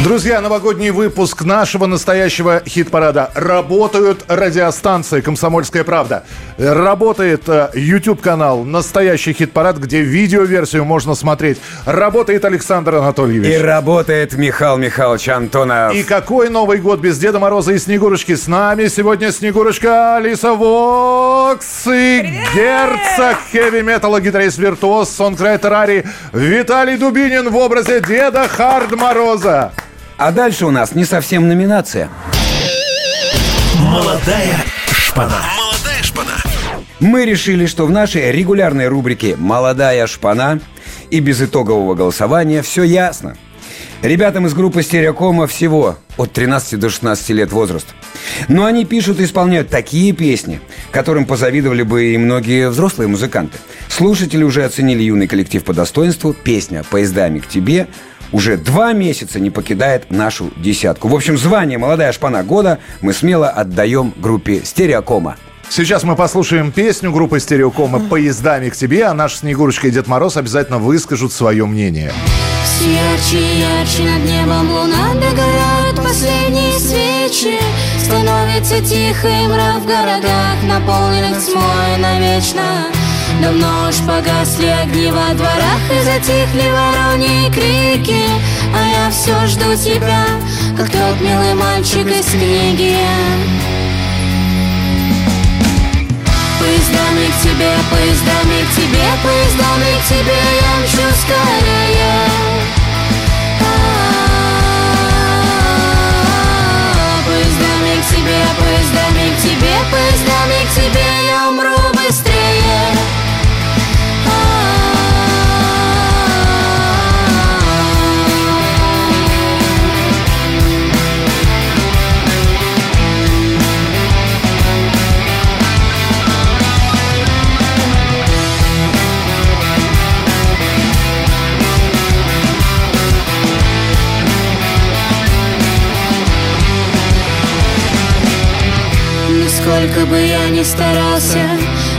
Друзья, новогодний выпуск нашего настоящего хит-парада. Работают радиостанции «Комсомольская правда». Работает YouTube-канал «Настоящий хит-парад», где видеоверсию можно смотреть. Работает Александр Анатольевич. И работает Михаил Михайлович Антонов. И какой Новый год без Деда Мороза и Снегурочки? С нами сегодня Снегурочка, Алиса Вокс и привет! Герцог хэви-металла, гитарист-виртуоз, сонграйтер Арии Виталий Дубинин в образе Деда Хард Мороза. А дальше у нас не совсем номинация. Молодая шпана. Молодая шпана. Мы решили, что в нашей регулярной рубрике «Молодая шпана» и без итогового голосования все ясно. Ребятам из группы «Стереокома» всего от 13 до 16 лет возраст. Но они пишут и исполняют такие песни, которым позавидовали бы и многие взрослые музыканты. Слушатели уже оценили юный коллектив по достоинству. Песня «Поездами к тебе» уже 2 месяца не покидает нашу десятку. В общем, звание «Молодая шпана года» мы смело отдаем группе «Стереокома». Сейчас мы послушаем песню группы «Стереокома» «Поездами к тебе», а наш Снегурочка и Дед Мороз обязательно выскажут свое мнение. Ярче, ярче над небом луна, догорают последние свечи. Становится тихо и мрак в городах, наполненных тьмой навечно. Давно уж погасли огни во дворах и затихли вороньи крики. А я все жду тебя, как тот милый мальчик из книги. Поездами к тебе, поездами к тебе, поездами к тебе я мчу скорее. Поездами к тебе, поездами к тебе, поездами к тебе я умру быстрее. Сколько бы я ни старался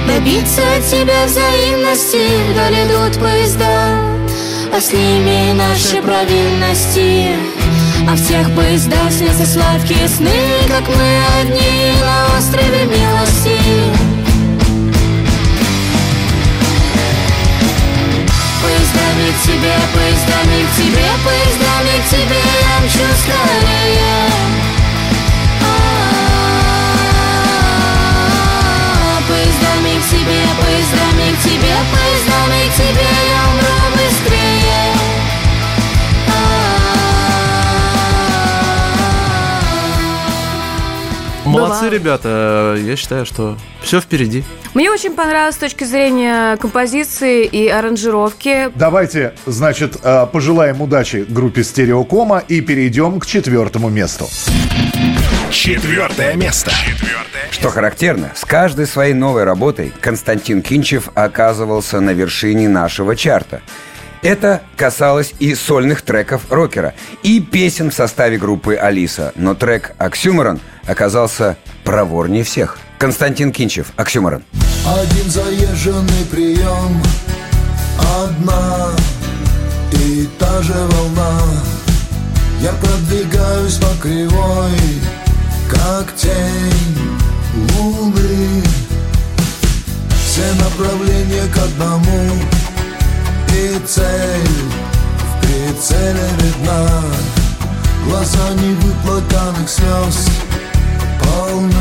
добиться от тебя взаимности, вдоль идут поезда, а с ними наши провинности. А в тех поездах снятся сладкие сны, как мы одни на острове милости. Поездами к тебе, поездами к тебе, поездами к тебе я мчу скорее. Поездами к тебе, поездами к тебе, поездами к тебе я умру быстрее. Молодцы, ребята. Я считаю, что все впереди. Мне очень понравилось с точки зрения композиции и аранжировки. Давайте, значит, пожелаем удачи группе «Стереокома» и перейдем к 4-му месту. 4-е место. Что характерно, с каждой своей новой работой Константин Кинчев оказывался на вершине нашего чарта. Это касалось и сольных треков рокера, и песен в составе группы «Алиса». Но трек «Оксимирон» оказался проворнее всех. Константин Кинчев, «Оксимирон». Один заезженный прием, одна и та же волна. Я продвигаюсь по кривой, как тень луны. Все направления к одному, и цель в прицеле видна. Глаза невыплаканных слез полны.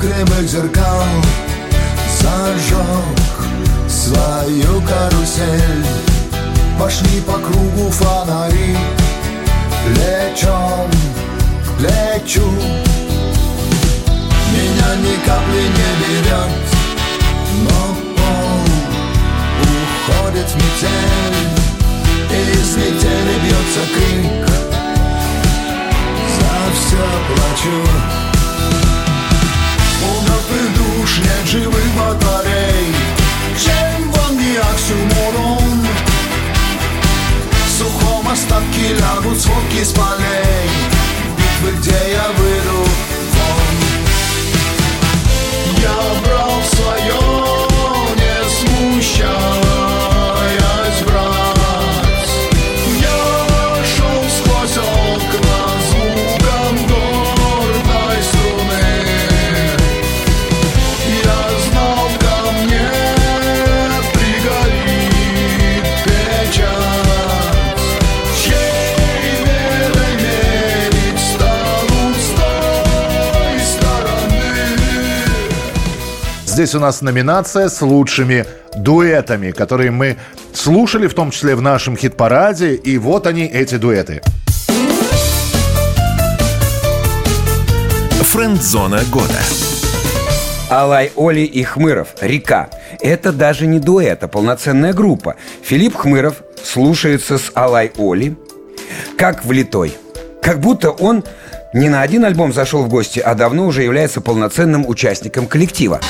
Кремых зеркал зажег свою карусель. Пошли по кругу фонари, плечом к плечу. Меня ни капли не берет, но пол уходит в метель. И из метели бьется крик, за все плачу. Душ нет живых. Păcărei Chem vandiac și umoron Suhom остатки лягут звуки с полей Битвы, где я выйду вон Я брал свое, не смущаясь, брат Я шел сквозь окна звуком горной струны Я знал, ко мне пригорит печаль Здесь у нас номинация с лучшими дуэтами, которые мы слушали, в том числе в нашем хит-параде. И вот они, эти дуэты. Френд-зона года. Алай Оли и Хмыров «Река». Это даже не дуэт, а полноценная группа. Филипп Хмыров слушается с Алай Оли как влитой. Как будто он не на один альбом зашел в гости, а давно уже является полноценным участником коллектива.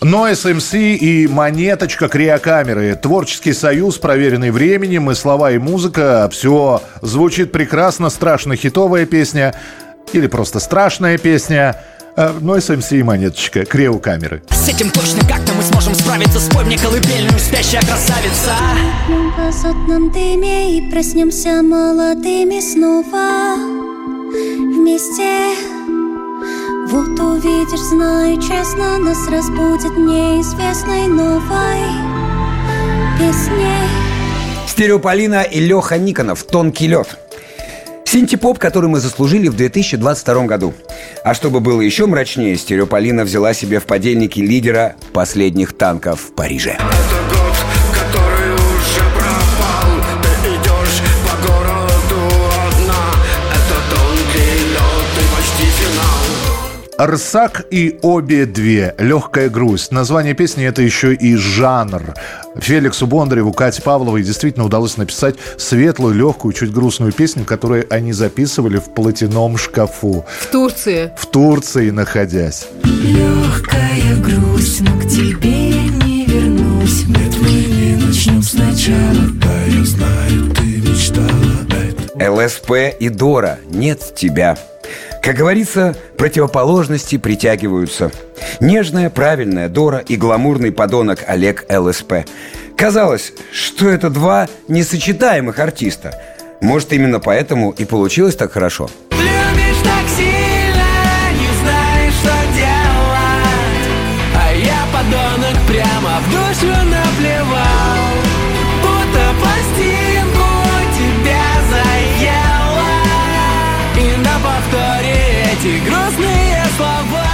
Noise MC и «Монеточка» криокамеры. Творческий союз, проверенный временем, и слова, и музыка. Все звучит прекрасно, страшно хитовая песня. Или просто страшная песня. Noise MC и «Монеточка» криокамеры. С этим точно как-то мы сможем справиться. Спой мне колыбельную, спящая красавица. В азотном дыме и проснемся молодыми снова вместе. Вот увидишь, знаю честно, нас разбудит неизвестной новой песней. Стереополина и Леха Никонов «Тонкий лед». Синтепоп, который мы заслужили в 2022 году. А чтобы было еще мрачнее, Стереополина взяла себе в подельники лидера последних танков в Париже. «Рсак» и «Обе-две. Легкая грусть». Название песни – это еще и жанр. Феликсу Бондареву, Кате Павловой действительно удалось написать светлую, легкую, чуть грустную песню, которую они записывали в платяном шкафу. В Турции. В Турции находясь. Легкая грусть, но к тебе не вернусь. Нет, мы не начнем сначала. Да, я знаю, ты мечтала. ЛСП и Дора «Нет тебя». Как говорится, противоположности притягиваются. Нежная, правильная Дора и гламурный подонок Олег ЛСП. Казалось, что это два несочетаемых артиста. Может, именно поэтому и получилось так хорошо. Любишь так сильно, не знаешь, что делать. А я, подонок, прямо в душу наплевал. Будто пластинку тебя заела. И на повторе грустные слова.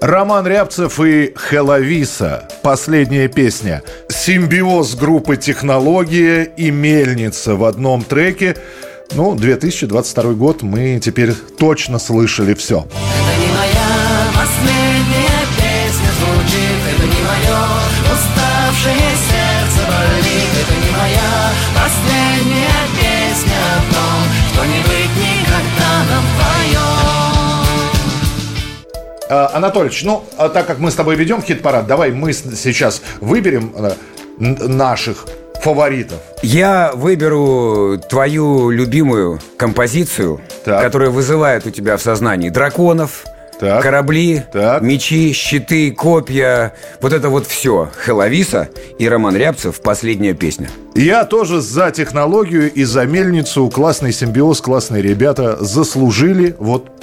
Роман Рябцев и Хелависа. Последняя песня. Симбиоз группы «Технология» и «Мельница» в одном треке. 2022 год, мы теперь точно слышали все. Это не моя последняя песня звучит. Это не мое уставшее сердце болит. Это не моя последняя песня о том, что не быть никогда нам вдвоем. Анатольевич, так как мы с тобой ведем хит-парад, давай мы сейчас выберем наших фаворитов. Я выберу твою любимую композицию, так. Которая вызывает у тебя в сознании драконов, так. корабли, так. мечи, щиты, копья. Вот это вот все. Хелависа и Роман Рябцев «Последняя песня». Я тоже за «Технологию» и за «Мельницу». Классный симбиоз, классные ребята. Заслужили,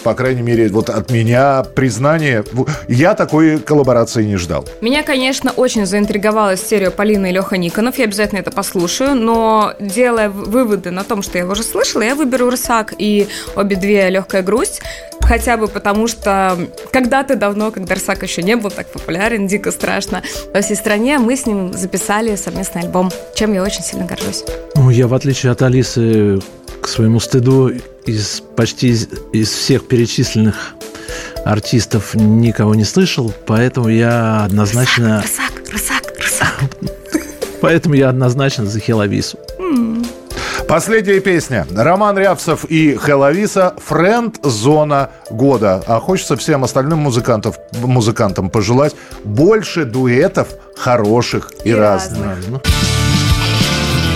по крайней мере, от меня признание. Я такой коллаборации не ждал. Меня, конечно, очень заинтриговала Стереополина и Леха Никонов. Я обязательно это послушаю. Но, делая выводы на том, что я его уже слышала, я выберу «Рсак» и «Обе-две. Легкая грусть». Хотя бы потому, что когда-то давно, когда «Рсак» еще не был так популярен, дико страшно, во всей стране мы с ним записали совместный альбом, чем я очень сильно горжусь. Я, в отличие от Алисы, к своему стыду, почти из всех перечисленных артистов никого не слышал, поэтому я однозначно... Рысак! Поэтому я однозначно за Хелавису. Последняя песня. Роман Рябцев и Хелависа. Френд-зона года. А хочется всем остальным музыкантам пожелать больше дуэтов хороших и разных.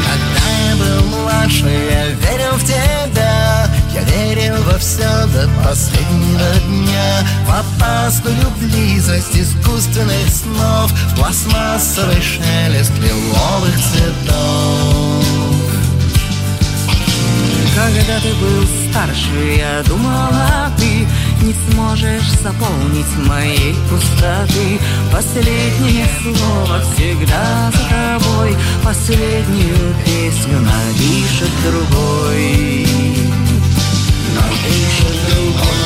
Когда я был младше, я верил в тебя. Я верил во все до последнего дня. В опасную близость искусственных снов, в пластмассовый шелест лиловых цветов. Когда ты был старше, я думала, ты не сможешь заполнить моей пустоты. Последнее слово всегда за тобой, последнюю песню напишет другой. Напишет другой.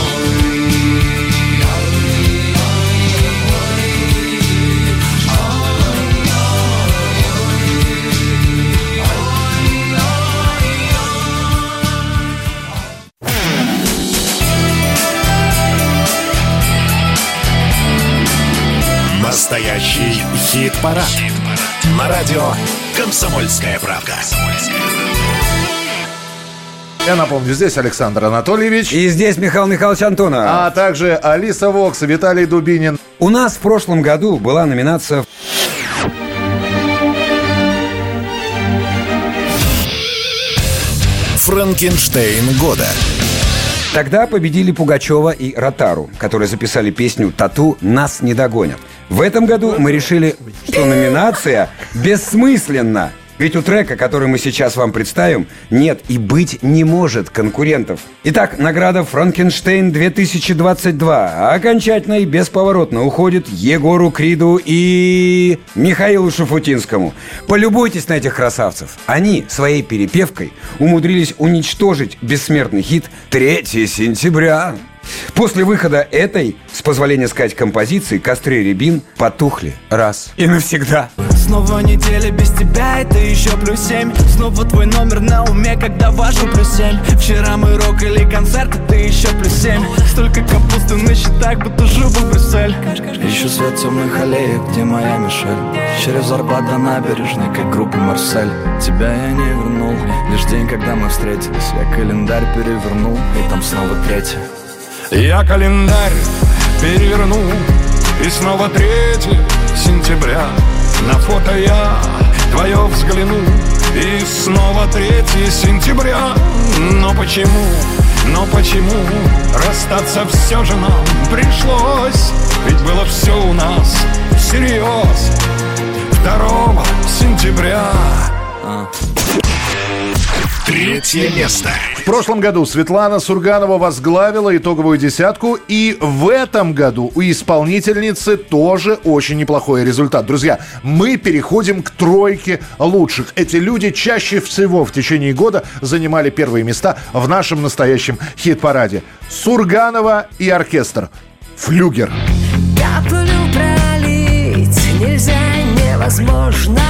Настоящий хит-парад. Хит-парад на радио «Комсомольская правда». Я напомню, здесь Александр Анатольевич. И здесь Михаил Михайлович Антонов. А также Алиса Вокс, Виталий Дубинин. У нас в прошлом году была номинация... Франкенштейн года. Тогда победили Пугачева и Ротару, которые записали песню «Тату нас не догонят». В этом году мы решили, что номинация бессмысленна. Ведь у трека, который мы сейчас вам представим, нет и быть не может конкурентов. Итак, награда «Франкенштейн-2022» окончательно и бесповоротно уходит Егору Криду и Михаилу Шафутинскому. Полюбуйтесь на этих красавцев. Они своей перепевкой умудрились уничтожить бессмертный хит «3 сентября». После выхода этой, с позволения сказать, композиции, костры рябин потухли раз и навсегда. Снова неделя без тебя, это еще +7. Снова твой номер на уме, когда важен +7. Вчера мы рок или концерт, это еще +7. Столько капусты на счетах, будто живу в Брюссель. Ищу свет темных аллеек, где моя Мишель. Через Арбат до набережной, как группа Марсель. Тебя я не вернул, лишь день, когда мы встретились. Я календарь перевернул, и там снова 3. Я календарь переверну, и снова 3 сентября. На фото я твое взгляну, и снова 3 сентября. Но почему расстаться все же нам пришлось? Ведь было все у нас всерьез 2 сентября. 3-е место. В прошлом году Светлана Сурганова возглавила итоговую десятку. И в этом году у исполнительницы тоже очень неплохой результат. Друзья, мы переходим к 3 лучших. Эти люди чаще всего в течение года занимали первые места в нашем настоящем хит-параде. Сурганова и оркестр. «Флюгер». Каплю пролить нельзя, невозможно.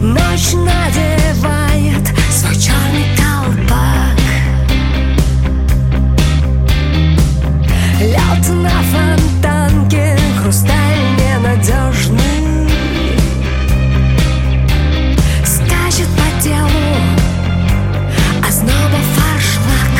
Ночь надевает свой черный колпак. Лед на фонтанке, хрусталь ненадежный, скачет по телу озноба форшлаг.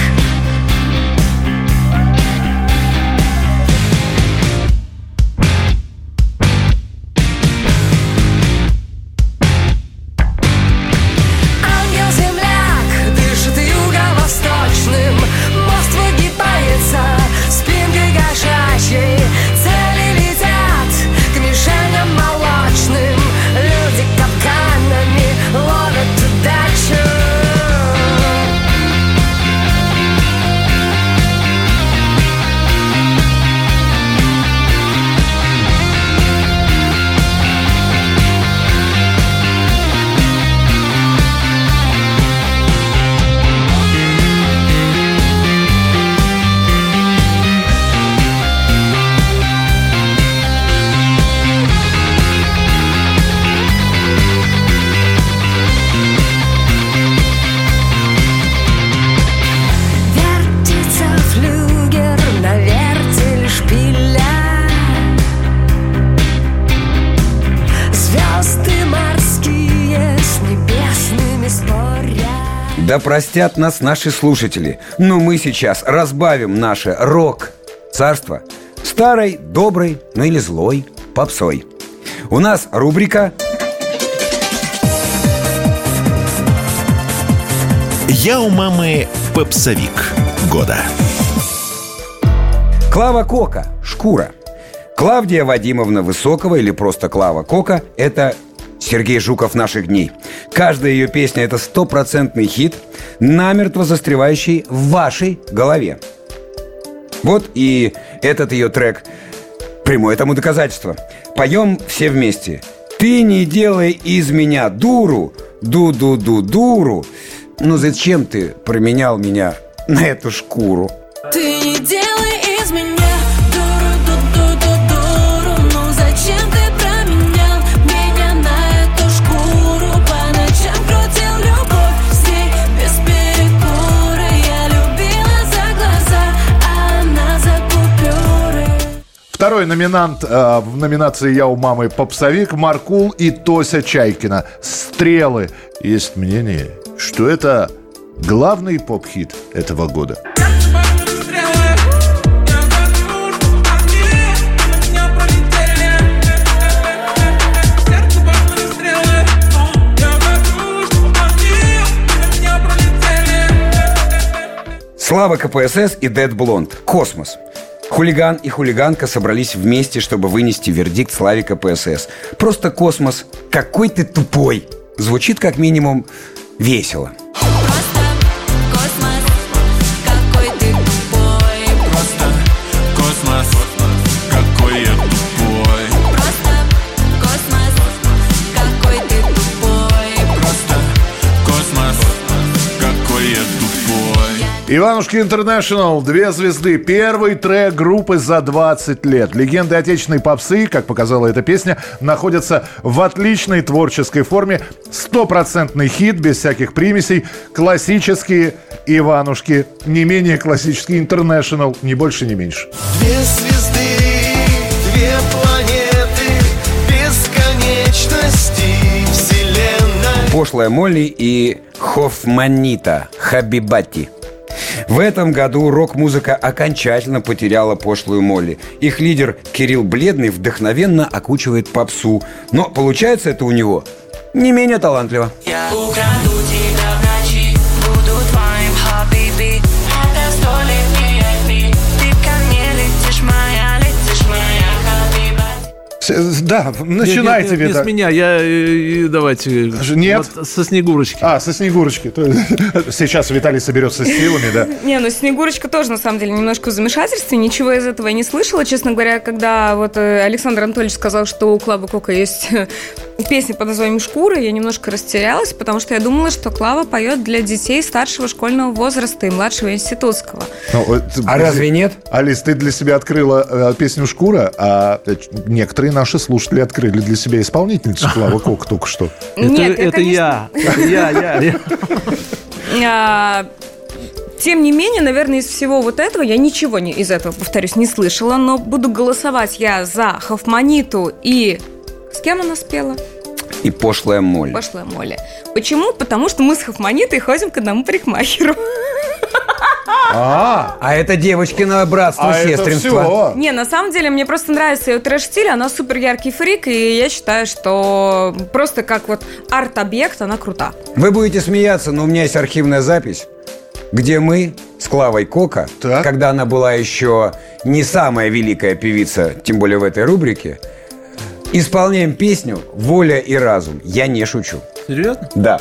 Да простят нас наши слушатели, но мы сейчас разбавим наше рок-царство старой, доброй, ну или злой попсой. У нас рубрика «Я у мамы попсовик года». Клава Кока, «Шкура». Клавдия Вадимовна Высокова, или просто Клава Кока, это Сергей Жуков наших дней. Каждая ее песня – это стопроцентный хит, намертво застревающий в вашей голове. Вот и этот ее трек – прямое тому доказательство. Поем все вместе. «Ты не делай из меня дуру, ду-ду-ду-дуру». Ну зачем ты променял меня на эту шкуру? Ты не делай из меня дуру-ду-ду-ду-дуру. Ну зачем ты променял меня на эту шкуру? По ночам крутил любовь, с ней без перекура. Я любила за глаза, а она за купюры. Второй номинант в номинации «Я у мамы попсовик» — Маркул и Тося Чайкина, «Стрелы». Есть мнение, что это главный поп-хит этого года. Слава КПСС и Dead Blonde, «Космос». Хулиган и хулиганка собрались вместе, чтобы вынести вердикт Славе КПСС. Просто космос. Какой ты тупой. Звучит как минимум весело. Просто космос, какой ты тупой. Просто космос, какой я тупой. Просто космос, какой ты тупой. Просто космос, какой я тупой. Иванушки Интернешнл, «Две звезды». Первый трек группы за 20 лет. Легенды отечественной попсы, как показала эта песня, находятся в отличной творческой форме. 100% хит, без всяких примесей. Классические Иванушки. Не менее классический Интернешнл. Ни больше, ни меньше. Две звезды, две планеты, бесконечности вселенной. Пошлая Молли и Хофманита, «Хабибати». В этом году рок-музыка окончательно потеряла пошлую Молли. Их лидер Кирилл Бледный вдохновенно окучивает попсу. Но получается это у него не менее талантливо. Я украду тебя в ночи, буду твоим хабиби. Это столик VIP. Ты ко мне летишь, моя хабиба. Да, начинайте, Виталий. Без меня, давайте. Нет. Вот со «Снегурочки». А, со «Снегурочки». Сейчас Виталий соберется с силами, да? Не, ну «Снегурочка» тоже, на самом деле, немножко в замешательстве. Ничего из этого я не слышала. Честно говоря, когда вот Александр Анатольевич сказал, что у Клавы Кока есть песня под названием «Шкура», я немножко растерялась, потому что я думала, что Клава поет для детей старшего школьного возраста и младшего институтского. А разве нет? Алис, ты для себя открыла песню «Шкура», а некоторые наши слушатели открыли для себя исполнительницу Клавы Кока только что. Нет, это я. Тем не менее, наверное, из всего вот этого я ничего из этого, повторюсь, не слышала, но буду голосовать я за Хофманиту и... С кем она спела? И «Пошлая Молли». «Пошлая Молли». Почему? Потому что мы с Хофманитой ходим к одному парикмахеру. А это девочкино братство, сестринство. Не, на самом деле, мне просто нравится ее трэш-стиль. Она супер яркий фрик, и я считаю, что просто как вот арт-объект она крута. Вы будете смеяться, но у меня есть архивная запись, где мы с Клавой Кока, когда она была еще не самая великая певица, тем более в этой рубрике, исполняем песню «Воля и разум». Я не шучу. Серьезно? Да.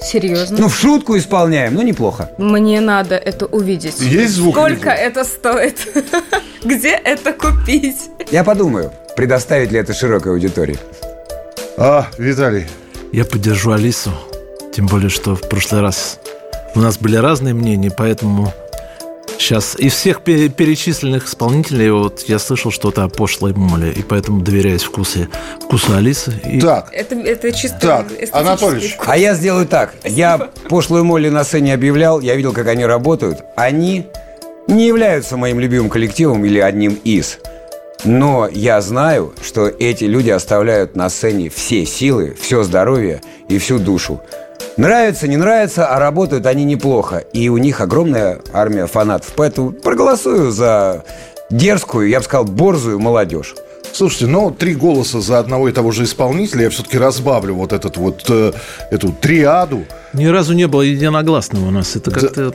Серьезно? Ну, в шутку исполняем, но неплохо. Мне надо это увидеть. Есть звук? Сколько это стоит? Где это купить? Я подумаю, предоставить ли это широкой аудитории. Виталий. Я поддержу Алису. Тем более, что в прошлый раз у нас были разные мнения, поэтому... Сейчас из всех перечисленных исполнителей вот я слышал что-то о «Пошлой Молли», и поэтому доверяюсь вкусу Алисы. И... Так, это чисто так, Анатольевич. Вкус. А я сделаю так. Я «Пошлую Молли» на сцене объявлял, я видел, как они работают. Они не являются моим любимым коллективом или одним из. Но я знаю, что эти люди оставляют на сцене все силы, все здоровье и всю душу. Нравится, не нравится, а работают они неплохо. И у них огромная армия фанатов. Поэтому проголосую за дерзкую, я бы сказал, борзую молодежь. Слушайте, но 3 голоса за одного и того же исполнителя, я все-таки разбавлю вот, этот вот эту триаду. Ни разу не было единогласного у нас. Это как-то...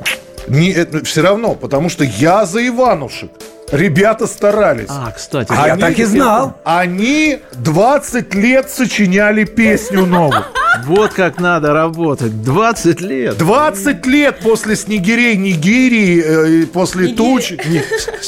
это все равно, потому что я за Иванушек. Ребята старались. А, кстати. А я так и знал. Они 20 лет сочиняли песню новую. Вот как надо работать. 20 лет. 20 лет после «Снегирей Нигерии», после «Туч».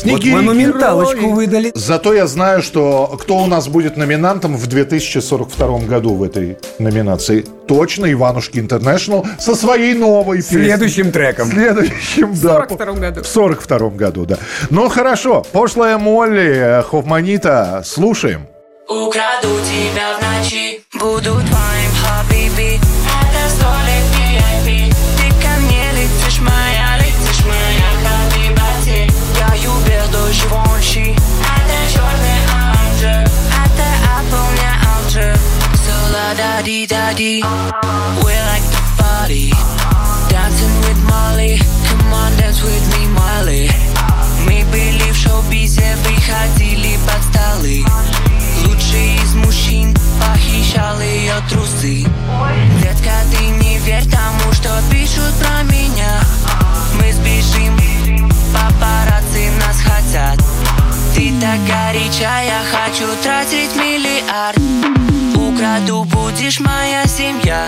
Вот монументалочку выдали. Зато я знаю, что кто у нас будет номинантом в 2042 году в этой номинации. Точно «Иванушки Интернешнл» со своей новой песней. Следующим треком. Следующим, да. В 42 году. В 42 году, да. Ну, хорошо. «Пошлая Молли», Хофманита. Слушаем. Украду тебя в ночи, буду твоим хабиби. Это столик VIP. Ты ко мне летишь моя хабибати. Я юбер дождь вонщи. Это черный анджер, это аполня анджер. Солодади-дади. We like the party. Dancing with Molly. Come on, dance with me, Molly. Мы были в шоу-бизе, выходили под столы. Лучший из мужчин похищал ее трусы. Детка, ты не верь тому, что пишут про меня. Мы сбежим, папарацци нас хотят. Ты так горяча, я хочу тратить миллиард. Украду, будешь моя семья.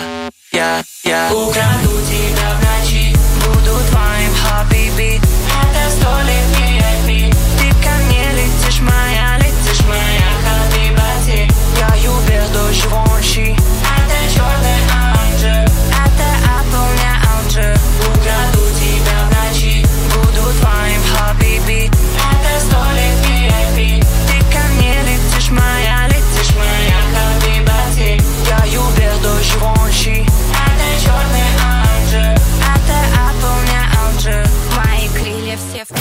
Я украду тебя в ночи, буду твоим хабиби. Это столик VIP. Ты ко мне летишь моя хабибати. Я юбер дождь вонщи. Это черный анджер, это аполня анджер. Украду тебя в ночи, буду твоим хабиби. Это столик VIP. Ты ко мне летишь моя хабибати. Я юбер дождь вонщи. Это черный анджер, это аполня анджер. Мои крылья все в...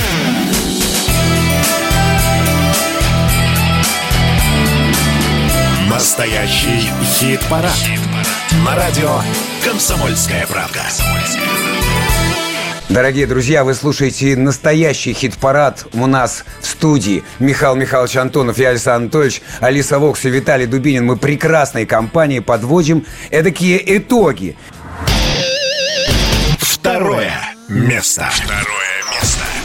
Настоящий хит-парад. Хит-парад. На радио «Комсомольская правда». Дорогие друзья, вы слушаете настоящий хит-парад. У нас в студии Михаил Михайлович Антонов, я Александр Анатольевич, Алиса Вокс и Виталий Дубинин. Мы прекрасной компанией подводим эдакие итоги. Второе место.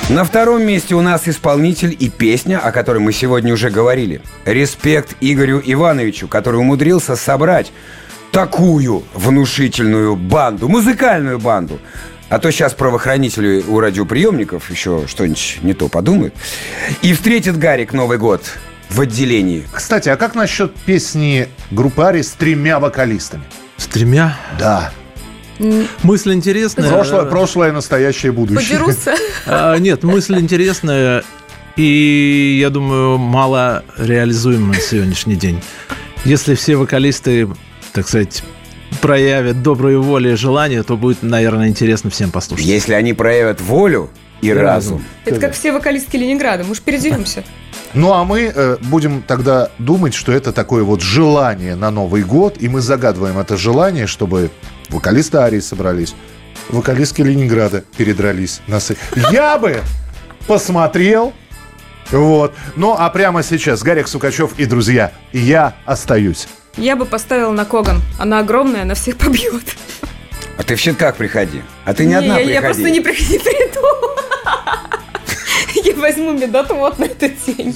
На втором месте у нас исполнитель и песня, о которой мы сегодня уже говорили. Респект Игорю Ивановичу, который умудрился собрать такую внушительную банду, музыкальную банду. А то сейчас правоохранители у радиоприемников еще что-нибудь не то подумают. И встретит Гарик Новый год в отделении. Кстати, а как насчет песни группы Ария с 3 вокалистами? С 3? Да. Мысль интересная. Прошлое, настоящее, будущее. Подерутся? Нет, мысль интересная и, я думаю, мало реализуема на сегодняшний день. Если все вокалисты, так сказать, проявят добрую волю и желание, то будет, наверное, интересно всем послушать. Если они проявят волю и разум. Это как все вокалистки Ленинграда. Мы же переделимся. Ну, а мы будем тогда думать, что это такое вот желание на Новый год, и мы загадываем это желание, чтобы вокалисты Арии собрались, вокалистки Ленинграда передрались. Я бы посмотрел. Вот. Ну, а прямо сейчас Гарик Сукачёв и друзья. Я остаюсь. Я бы поставила на Коган. Она огромная, она всех побьет. А ты в щитках приходи. А ты не одна приходи. Я просто не приду. Я возьму медотвод на этот день.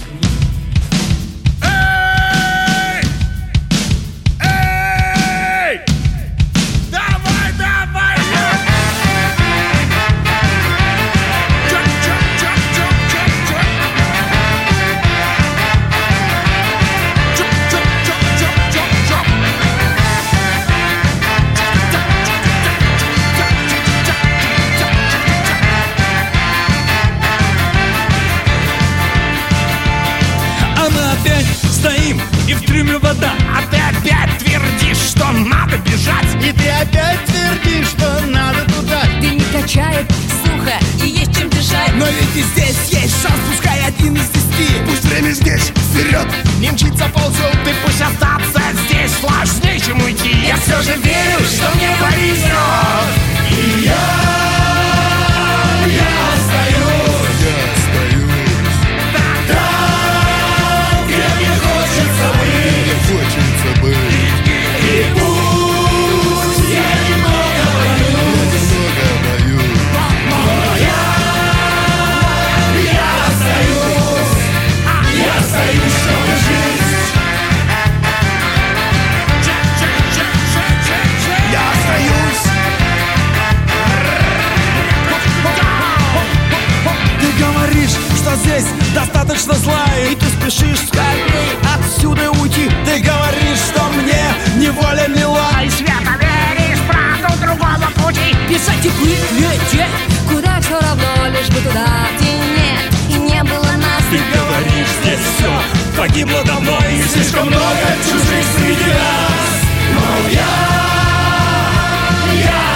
спешишь скорей отсюда уйти. Ты говоришь, что мне неволя мила, и свято веришь, правду другого пути. Бежать и быть, лететь, куда все равно, лишь бы туда, где нет и не было нас. Ты говоришь, здесь все погибло давно, и слишком много чужих среди нас. Но я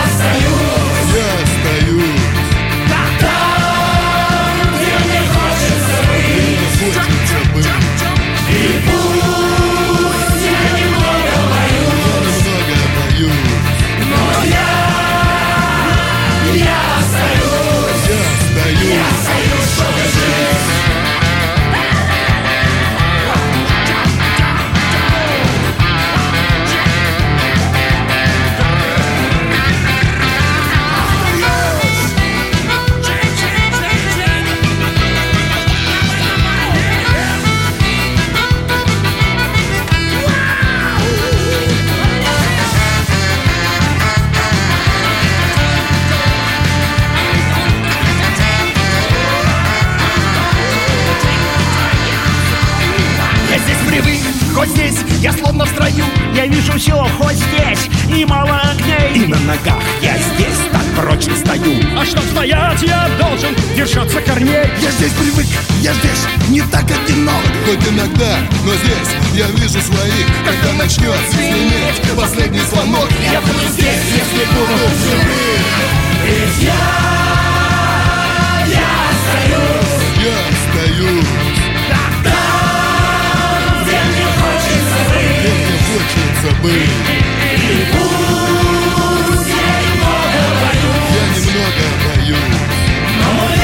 остаюсь. Я словно в строю, я вижу все, хоть здесь и мало огней. И на ногах я здесь так прочно стою. А чтоб стоять, я должен держаться корней. Я здесь привык, я здесь не так одинок. Хоть иногда, но здесь я вижу своих. Когда начнет звенеть последний звонок, я буду здесь, если буду живым. Ведь я остаюсь. Хочется быть. И пусть я немного боюсь, но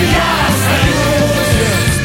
я остаюсь, чтобы жить.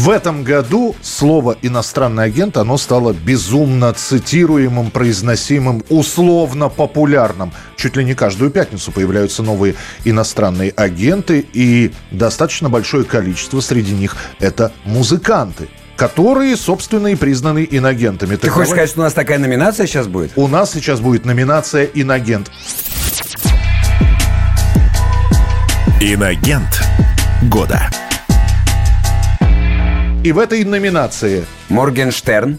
В этом году слово «иностранный агент» оно стало безумно цитируемым, произносимым, условно популярным. Чуть ли не каждую пятницу появляются новые иностранные агенты, и достаточно большое количество среди них – это музыканты, которые, собственно, и признаны инагентами. Ты хочешь сказать, что у нас такая номинация сейчас будет? У нас сейчас будет номинация «Инагент». Инагент года. И в этой номинации Моргенштерн,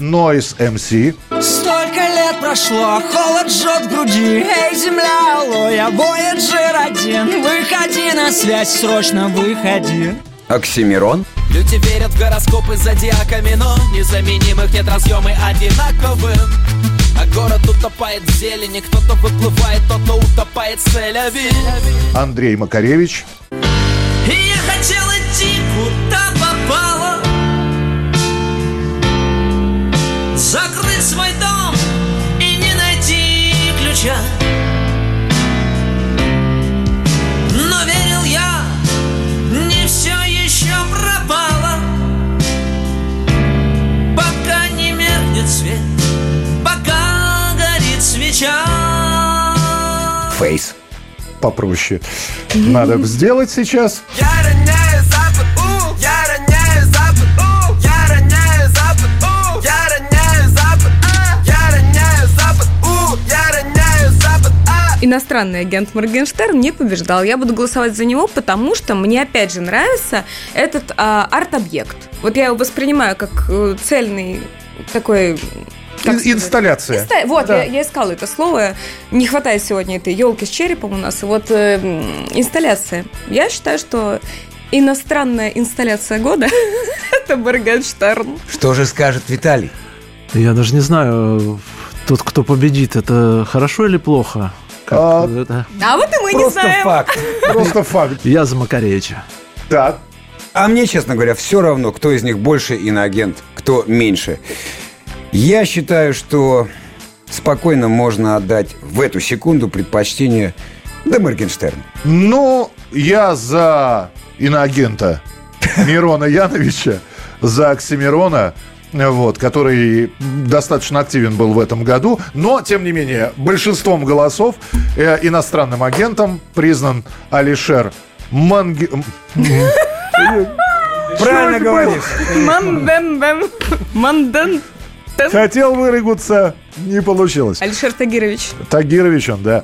Noise MC. Столько лет прошло, холод жжет груди. Эй, земля, алоэ, Voyager 1. Выходи на связь, срочно выходи. Оксимирон. Люди верят в гороскопы с зодиаками, но незаменимых нет, разъемы одинаковы. А город утопает в зелени, кто-то выплывает, кто-то утопает в Тель-Авиве. Андрей Макаревич. И я хотел идти, куда попало, закрыть свой дом и не найти ключа. Но верил я, не все еще пропало, пока не меркнет свет. Фейс. Попроще. Надо сделать сейчас. Иностранный агент Моргенштерн не побеждал. Я буду голосовать за него, потому что мне опять же нравится этот арт-объект. Вот я его воспринимаю как цельный такой... Инсталляция. Вот, да. я искала это слово. Не хватает сегодня этой елки с черепом у нас. Вот инсталляция. Я считаю, что Иностранная инсталляция года – это Моргенштерн. Что же скажет Виталий? Я даже не знаю, тот, кто победит, это хорошо или плохо? А вот и мы не знаем. Просто факт. Я за Макаревича. Да. А мне, честно говоря, все равно, кто из них больше иноагент, кто меньше. Я считаю, что спокойно можно отдать в эту секунду предпочтение до Моргенштерна. Ну, я за иноагента Мирона Яновича, за Оксимирона, вот, который достаточно активен был в этом году. Но, тем не менее, большинством голосов иностранным агентом признан Алишер Правильно говоришь. Манден. Хотел вырыгаться, не получилось. Алишер Тагирович. Тагирович он, да.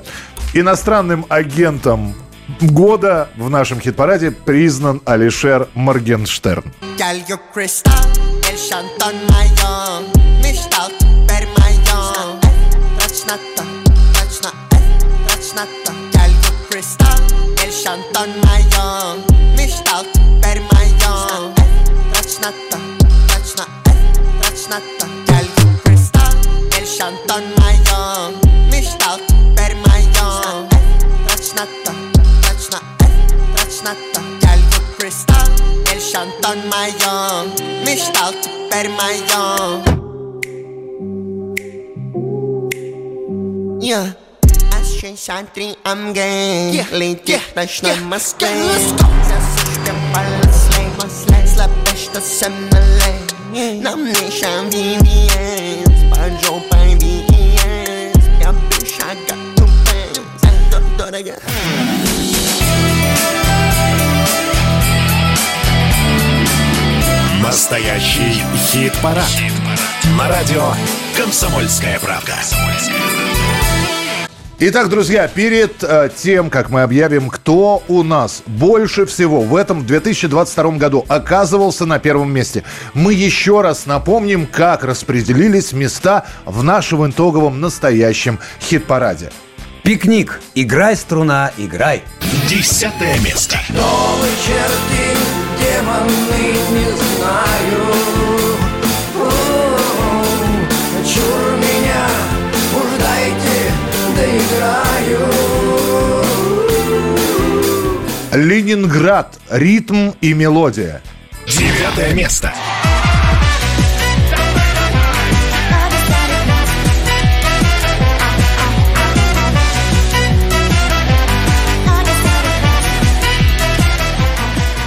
Иностранным агентом года в нашем хит-параде признан Алишер Моргенштерн. Yeah. Ashensantri I'm gay. Летит ночной Москве. Засушим полослей. Маслей слабешь, что со мной. Нам не шамбиниен. Спанжо поймиен. Я пишу готовен. Это дорого. Настоящий хит-парад. На радио «Комсомольская правда». Итак, друзья, перед тем, как мы объявим, кто у нас больше всего в этом 2022 году оказывался на первом месте, мы еще раз напомним, как распределились места в нашем итоговом настоящем хит-параде. «Пикник. Играй, струна, играй». 10-е место. Новые черты, демоны, не знаю. Чур меня, уж дайте, доиграю. «Ленинград. Ритм и мелодия». 9-е место.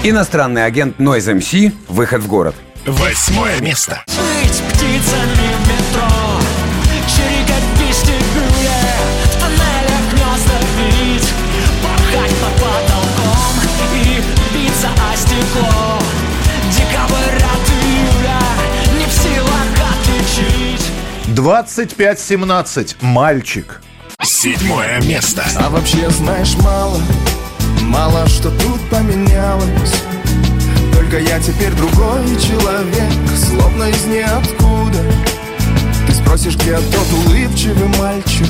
Иностранный агент Noise MC, «Выход в город». 8-е место. Плыть птицами в метро, чирикать песни в бюле, в тоннелях гнезда бить, порхать под потолком и биться о стекло. Декабрь от июля, не в силах отличить. 25-17, «Мальчик». 7-е место. А вообще знаешь мало. Мало что тут поменялось, только я теперь другой человек, словно из ниоткуда. Ты спросишь, где тот улыбчивый мальчик,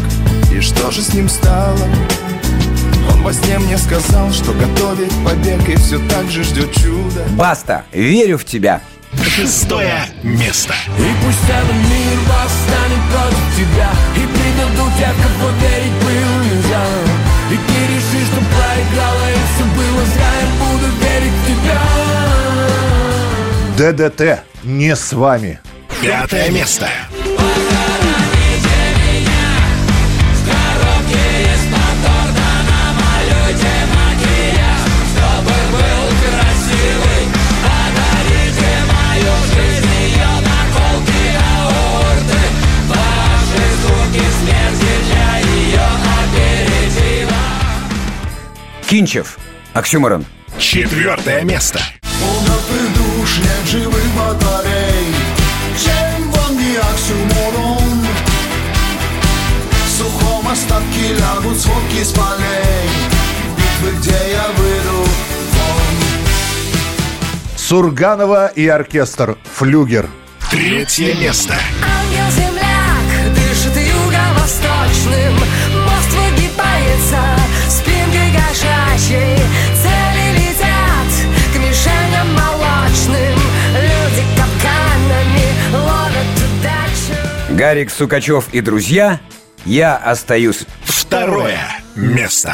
и что же с ним стало? Он во сне мне сказал, что готовит побег, и все так же ждет чудо. Баста, верю в тебя. 6-е место. И пусть целый мир восстанет против тебя, и предадут тебя, кого верить было нельзя. И ты решишь, что проиграла, и все было зря, я буду верить в тебя. ДДТ. Не с вами. 5-е место. Похороните меня в коробке из моторда, намалюйте макияж, чтобы был красивый. Подарите мою жизнь, ее наколки, аорты, ваши звуки смерти для ее. Кинчев. Оксимирон. 4-е место. У мертвых душ нет живых батарей. Чем вам не оксимирон? В сухом остатке лягут звуки с полей. Битвы, где я выйду вон. Сурганова и оркестр. Флюгер. 3-е место. Ангел-земляк дышит юго-восточным. Мост выгибается. Спинкой кошачьей цели летят к Гарик Сукачёв и друзья, я остаюсь. Второе место.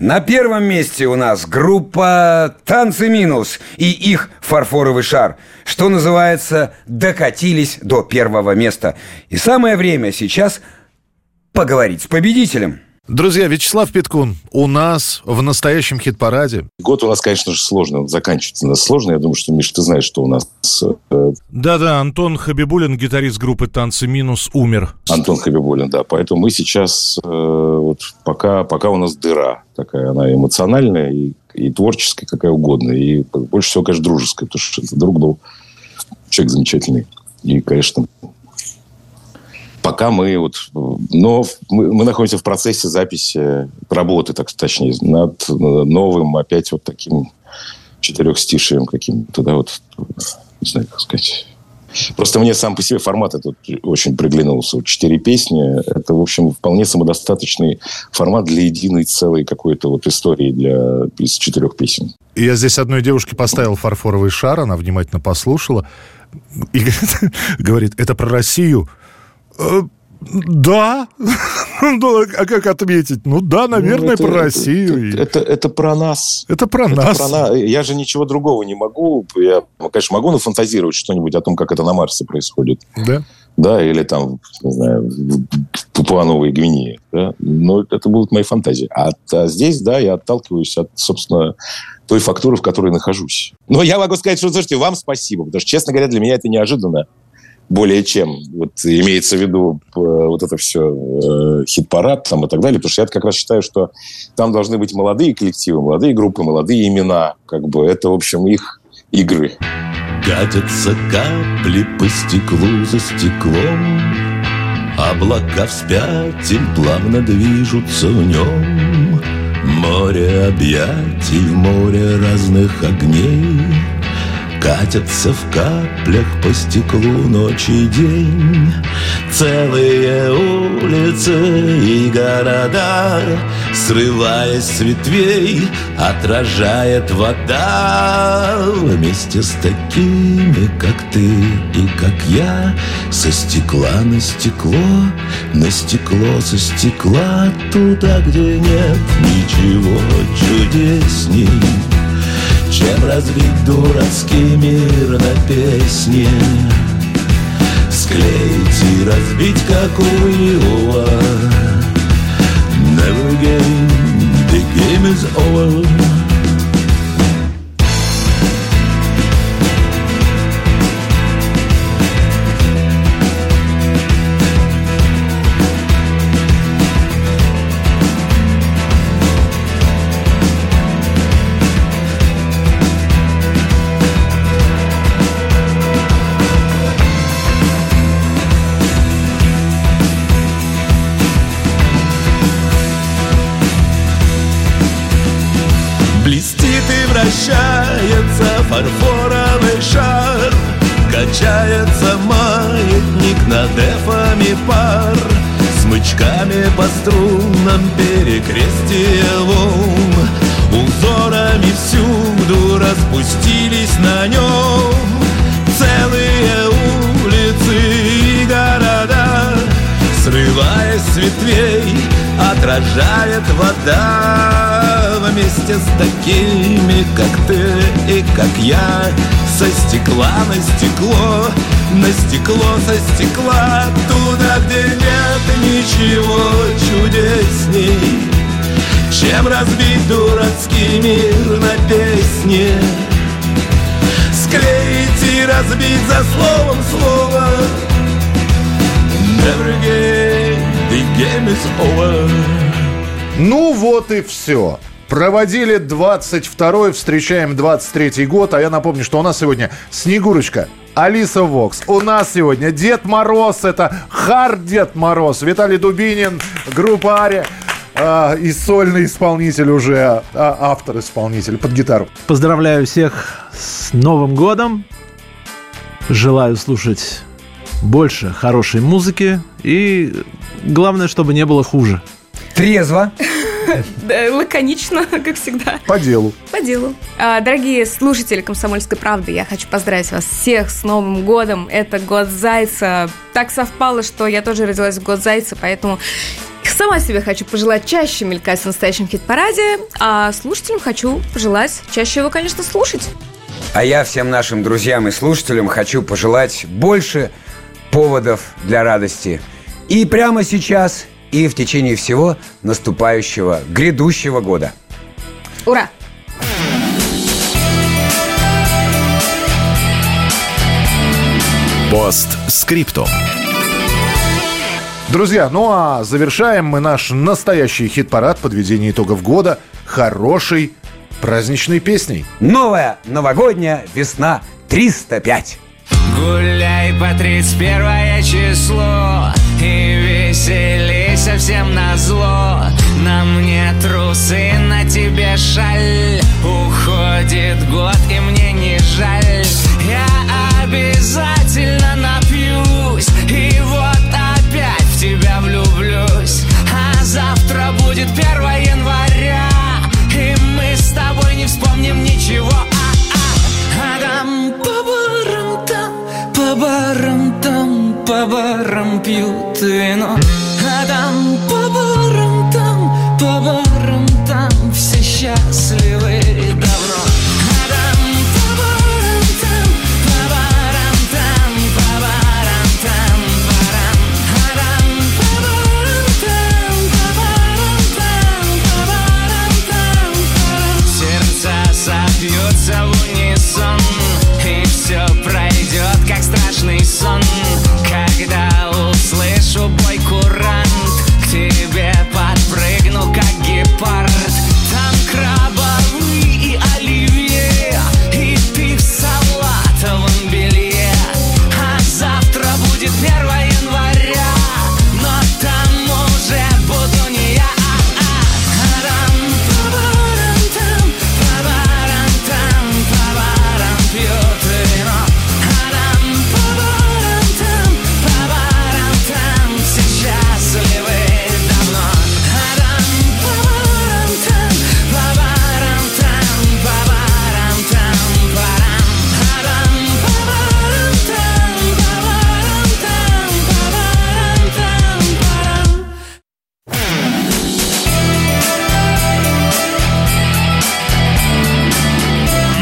На первом месте у нас группа «Танцы минус» и их «Фарфоровый шар», что называется, докатились до первого места. И самое время сейчас поговорить с победителем. Друзья, Вячеслав Петкун у нас в настоящем хит-параде. Год у нас, конечно же, сложно. Заканчивается у нас сложно. Я думаю, что, Миш, ты знаешь, что у нас... Да-да, Антон Хабибулин, гитарист группы «Танцы минус», умер. Антон Хабибулин, да. Поэтому мы сейчас... вот пока у нас дыра такая. Она эмоциональная и творческая, какая угодно. И больше всего, конечно, дружеская. Потому что это друг был человек замечательный. И, конечно... Пока мы вот... Но мы находимся в процессе записи работы, так точнее, над новым опять вот таким четырехстишием каким-то, да, вот, не знаю, как сказать. Просто мне сам по себе формат этот очень приглянулся. Четыре песни – это, в общем, вполне самодостаточный формат для единой целой какой-то вот истории из четырех песен. Я здесь одной девушке поставил «Фарфоровый шар», она внимательно послушала и говорит, это про Россию. Да. А как отметить? Ну да, наверное, про Россию. Это про нас. Это про нас. Я же ничего другого не могу. Я, конечно, могу нафантазировать что-нибудь о том, как это на Марсе происходит. Да. Да, или там, не знаю, Папуа-Новой Гвинеи. Да? Но это будут мои фантазии. А здесь, да, я отталкиваюсь от, собственно, той фактуры, в которой нахожусь. Но я могу сказать, что, слушайте, вам спасибо. Потому что, честно говоря, для меня это неожиданно. Более чем. Вот имеется в виду вот это все хит-парад там, и так далее. Потому что я как раз считаю, что там должны быть молодые коллективы, молодые группы, молодые имена. Как бы это, в общем, их игры. Катятся капли по стеклу за стеклом. Облака вспять им плавно движутся в нем. Море объятий, море разных огней. Катятся в каплях по стеклу ночь и день. Целые улицы и города, срываясь с ветвей, отражает вода. Вместе с такими, как ты и как я, со стекла на стекло, на стекло со стекла, туда, где нет ничего чудесней, чем разбить дурацкий мир на песне, склеить и разбить, как у него. Never again, the game is over. Фарфоровый шар, качается маятник над эфами пар, смычками по струнам перекрестие волн, узорами всюду распустились на нем. Целые улицы и города, срываясь с ветвей, отражает вода. Вместе с такими, как ты и как я, со стекла на стекло, на стекло со стекла, туда, где нет ничего чудесней, чем разбить дурацкий мир на песне, склеить и разбить за словом слово. Never again, the game is over. Ну вот и все. Проводили 22-й, встречаем 23-й год. А я напомню, что у нас сегодня Снегурочка, Алиса Вокс. У нас сегодня Дед Мороз. Это хард Дед Мороз. Виталий Дубинин, группа Ария. И сольный исполнитель уже, автор-исполнитель под гитару. Поздравляю всех с Новым годом. Желаю слушать больше хорошей музыки. И главное, чтобы не было хуже. Трезво. Лаконично, как всегда. По делу. По делу. Дорогие слушатели «Комсомольской правды», я хочу поздравить вас всех с Новым годом. Это год Зайца. Так совпало, что я тоже родилась в год Зайца, поэтому сама себе хочу пожелать чаще мелькать в настоящем хит-параде, а слушателям хочу пожелать чаще его, конечно, слушать. А я всем нашим друзьям и слушателям хочу пожелать больше поводов для радости. И прямо сейчас, и в течение всего наступающего, грядущего года. Ура! Постскриптум. Друзья, ну а завершаем мы наш настоящий хит-парад подведения итогов года хорошей праздничной песней. Новая новогодняя весна 305. Гуляй по 31 число и веселей совсем назло. На мне трусы, на тебе шаль. Уходит год, и мне не жаль. Я обязательно напьюсь, и вот опять в тебя влюблюсь. А завтра будет 1 января, и мы с тобой не вспомним ничего. Адам, по барам там, по барам пьют вино. А там, по барам там, все счастливы давно. А там, по барам там, по барам там, барам. А там, по барам там, по барам там, по барам там, барам. Сердца собьются в унисон, и все пройдет, как страшный сон. Когда услышу бой курант, к тебе подпрыгну, как гепард. Там крабовы и оливье, и ты в салатовом белье. А завтра будет 1 января, но там уже буду не я.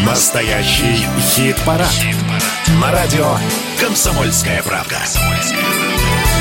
Настоящий хит-парад. Хит-парад на радио «Комсомольская правда». «Комсомольская правда».